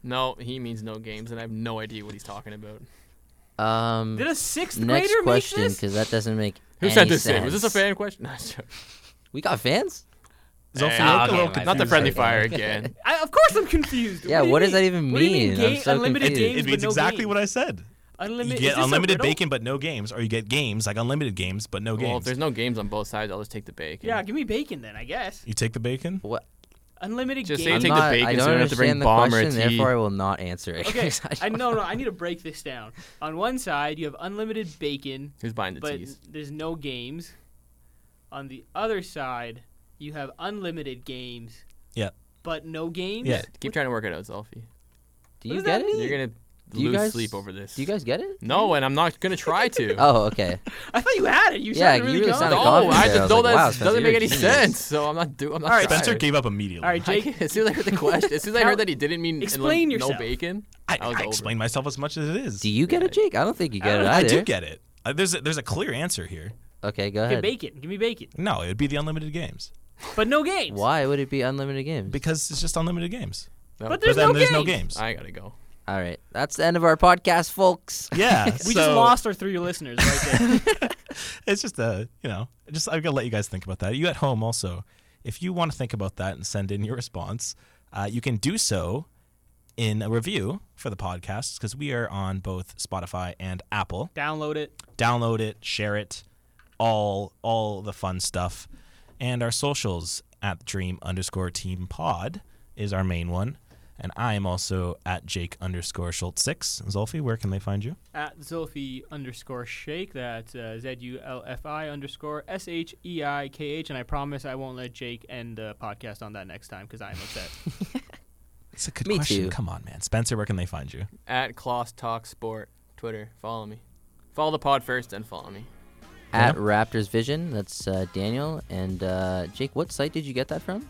No, he means no games, and I have no idea what he's talking about. Um. Did a sixth grader make this? Next question, because that doesn't make. Who any said this? Sense. Was this a fan question? No, we got fans. Hey, hey, oh, okay, okay, not the friendly fire again. I, of course, I'm confused. Yeah, what, what does that even mean? What do you mean game, I'm so unlimited confused. Games, it means no exactly games. What I said. Unlim- you get unlimited bacon but no games, or you get games like unlimited games but no well, games. Well, if there's no games on both sides, I'll just take the bacon. Yeah, give me bacon then, I guess. You take the bacon? What? Unlimited just games. Just say you take not, the bacon. I don't so understand have to bring the question, therefore I will not answer it. Okay, I, I no, no, I need to break this down. On one side, you have unlimited bacon. Who's buying the but teas? There's no games. On the other side, you have unlimited games. Yeah. But no games. Yeah. Keep what? trying to work it out, Zelfie. Do you what get it? Mean? You're gonna do lose guys, sleep over this. Do you guys get it? No, and I'm not gonna try to. Oh, okay. I thought you had it. You yeah, sounded really, really confident. No, I just know that wow, doesn't make any genius. sense. So I'm not doing. I'm not. All right, tired. Spencer gave up immediately. All right, Jake. As soon as I heard the question, as soon as I heard that he didn't mean explain yourself. No bacon. I, I, I explained myself as much as it is. Do you get it, Jake? I don't think you get it either. I do get it. There's there's a clear answer here. Okay, go ahead. Bacon. Give me bacon. No, it would be the unlimited games. But no games. Why would it be unlimited games? Because it's just unlimited games. No. But there's, but then no, there's games. no games. I gotta go. All right, that's the end of our podcast, folks. Yeah, we so... just lost our three listeners right there. It's just a, you know, just I'm gonna let you guys think about that. You at home also, if you want to think about that and send in your response, uh, you can do so in a review for the podcast because we are on both Spotify and Apple. Download it. Download it. Share it. All all the fun stuff. And our socials at dream underscore team pod is our main one. And I am also at Jake underscore Schultz six. Zulfi, where can they find you? At Zulfi underscore Shake. That's uh, Z U L F I underscore S H E I K H. And I promise I won't let Jake end the podcast on that next time because I am upset. It's a good Me question. Too. Come on, man. Spencer, where can they find you? At Kloss Talk Sport. Twitter. Follow me. Follow the pod first, then follow me. At yeah. Raptors Vision, that's uh, Daniel and uh, Jake. What site did you get that from?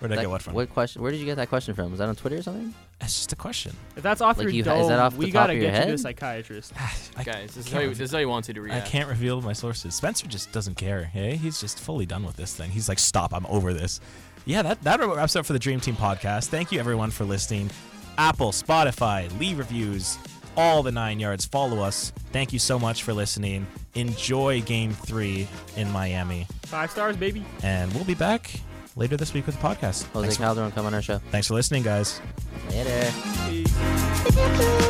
Where did that, I get what from? What question? Where did you get that question from? Was that on Twitter or something? It's just a question. If that's off like your you, dome, off we gotta get head? you to a psychiatrist. I, Guys, this is, how you, this is how you want to react. I can't reveal my sources. Spencer just doesn't care. Hey, he's just fully done with this thing. He's like, stop. I'm over this. Yeah, that that wraps up for the Dream Team podcast. Thank you everyone for listening. Apple, Spotify, leave reviews. All the nine yards. Follow us. Thank you so much for listening. Enjoy game three in Miami. Five stars, baby. And we'll be back later this week with the podcast. Jose Calderon, come on our show. Thanks for listening, guys. Later. Peace.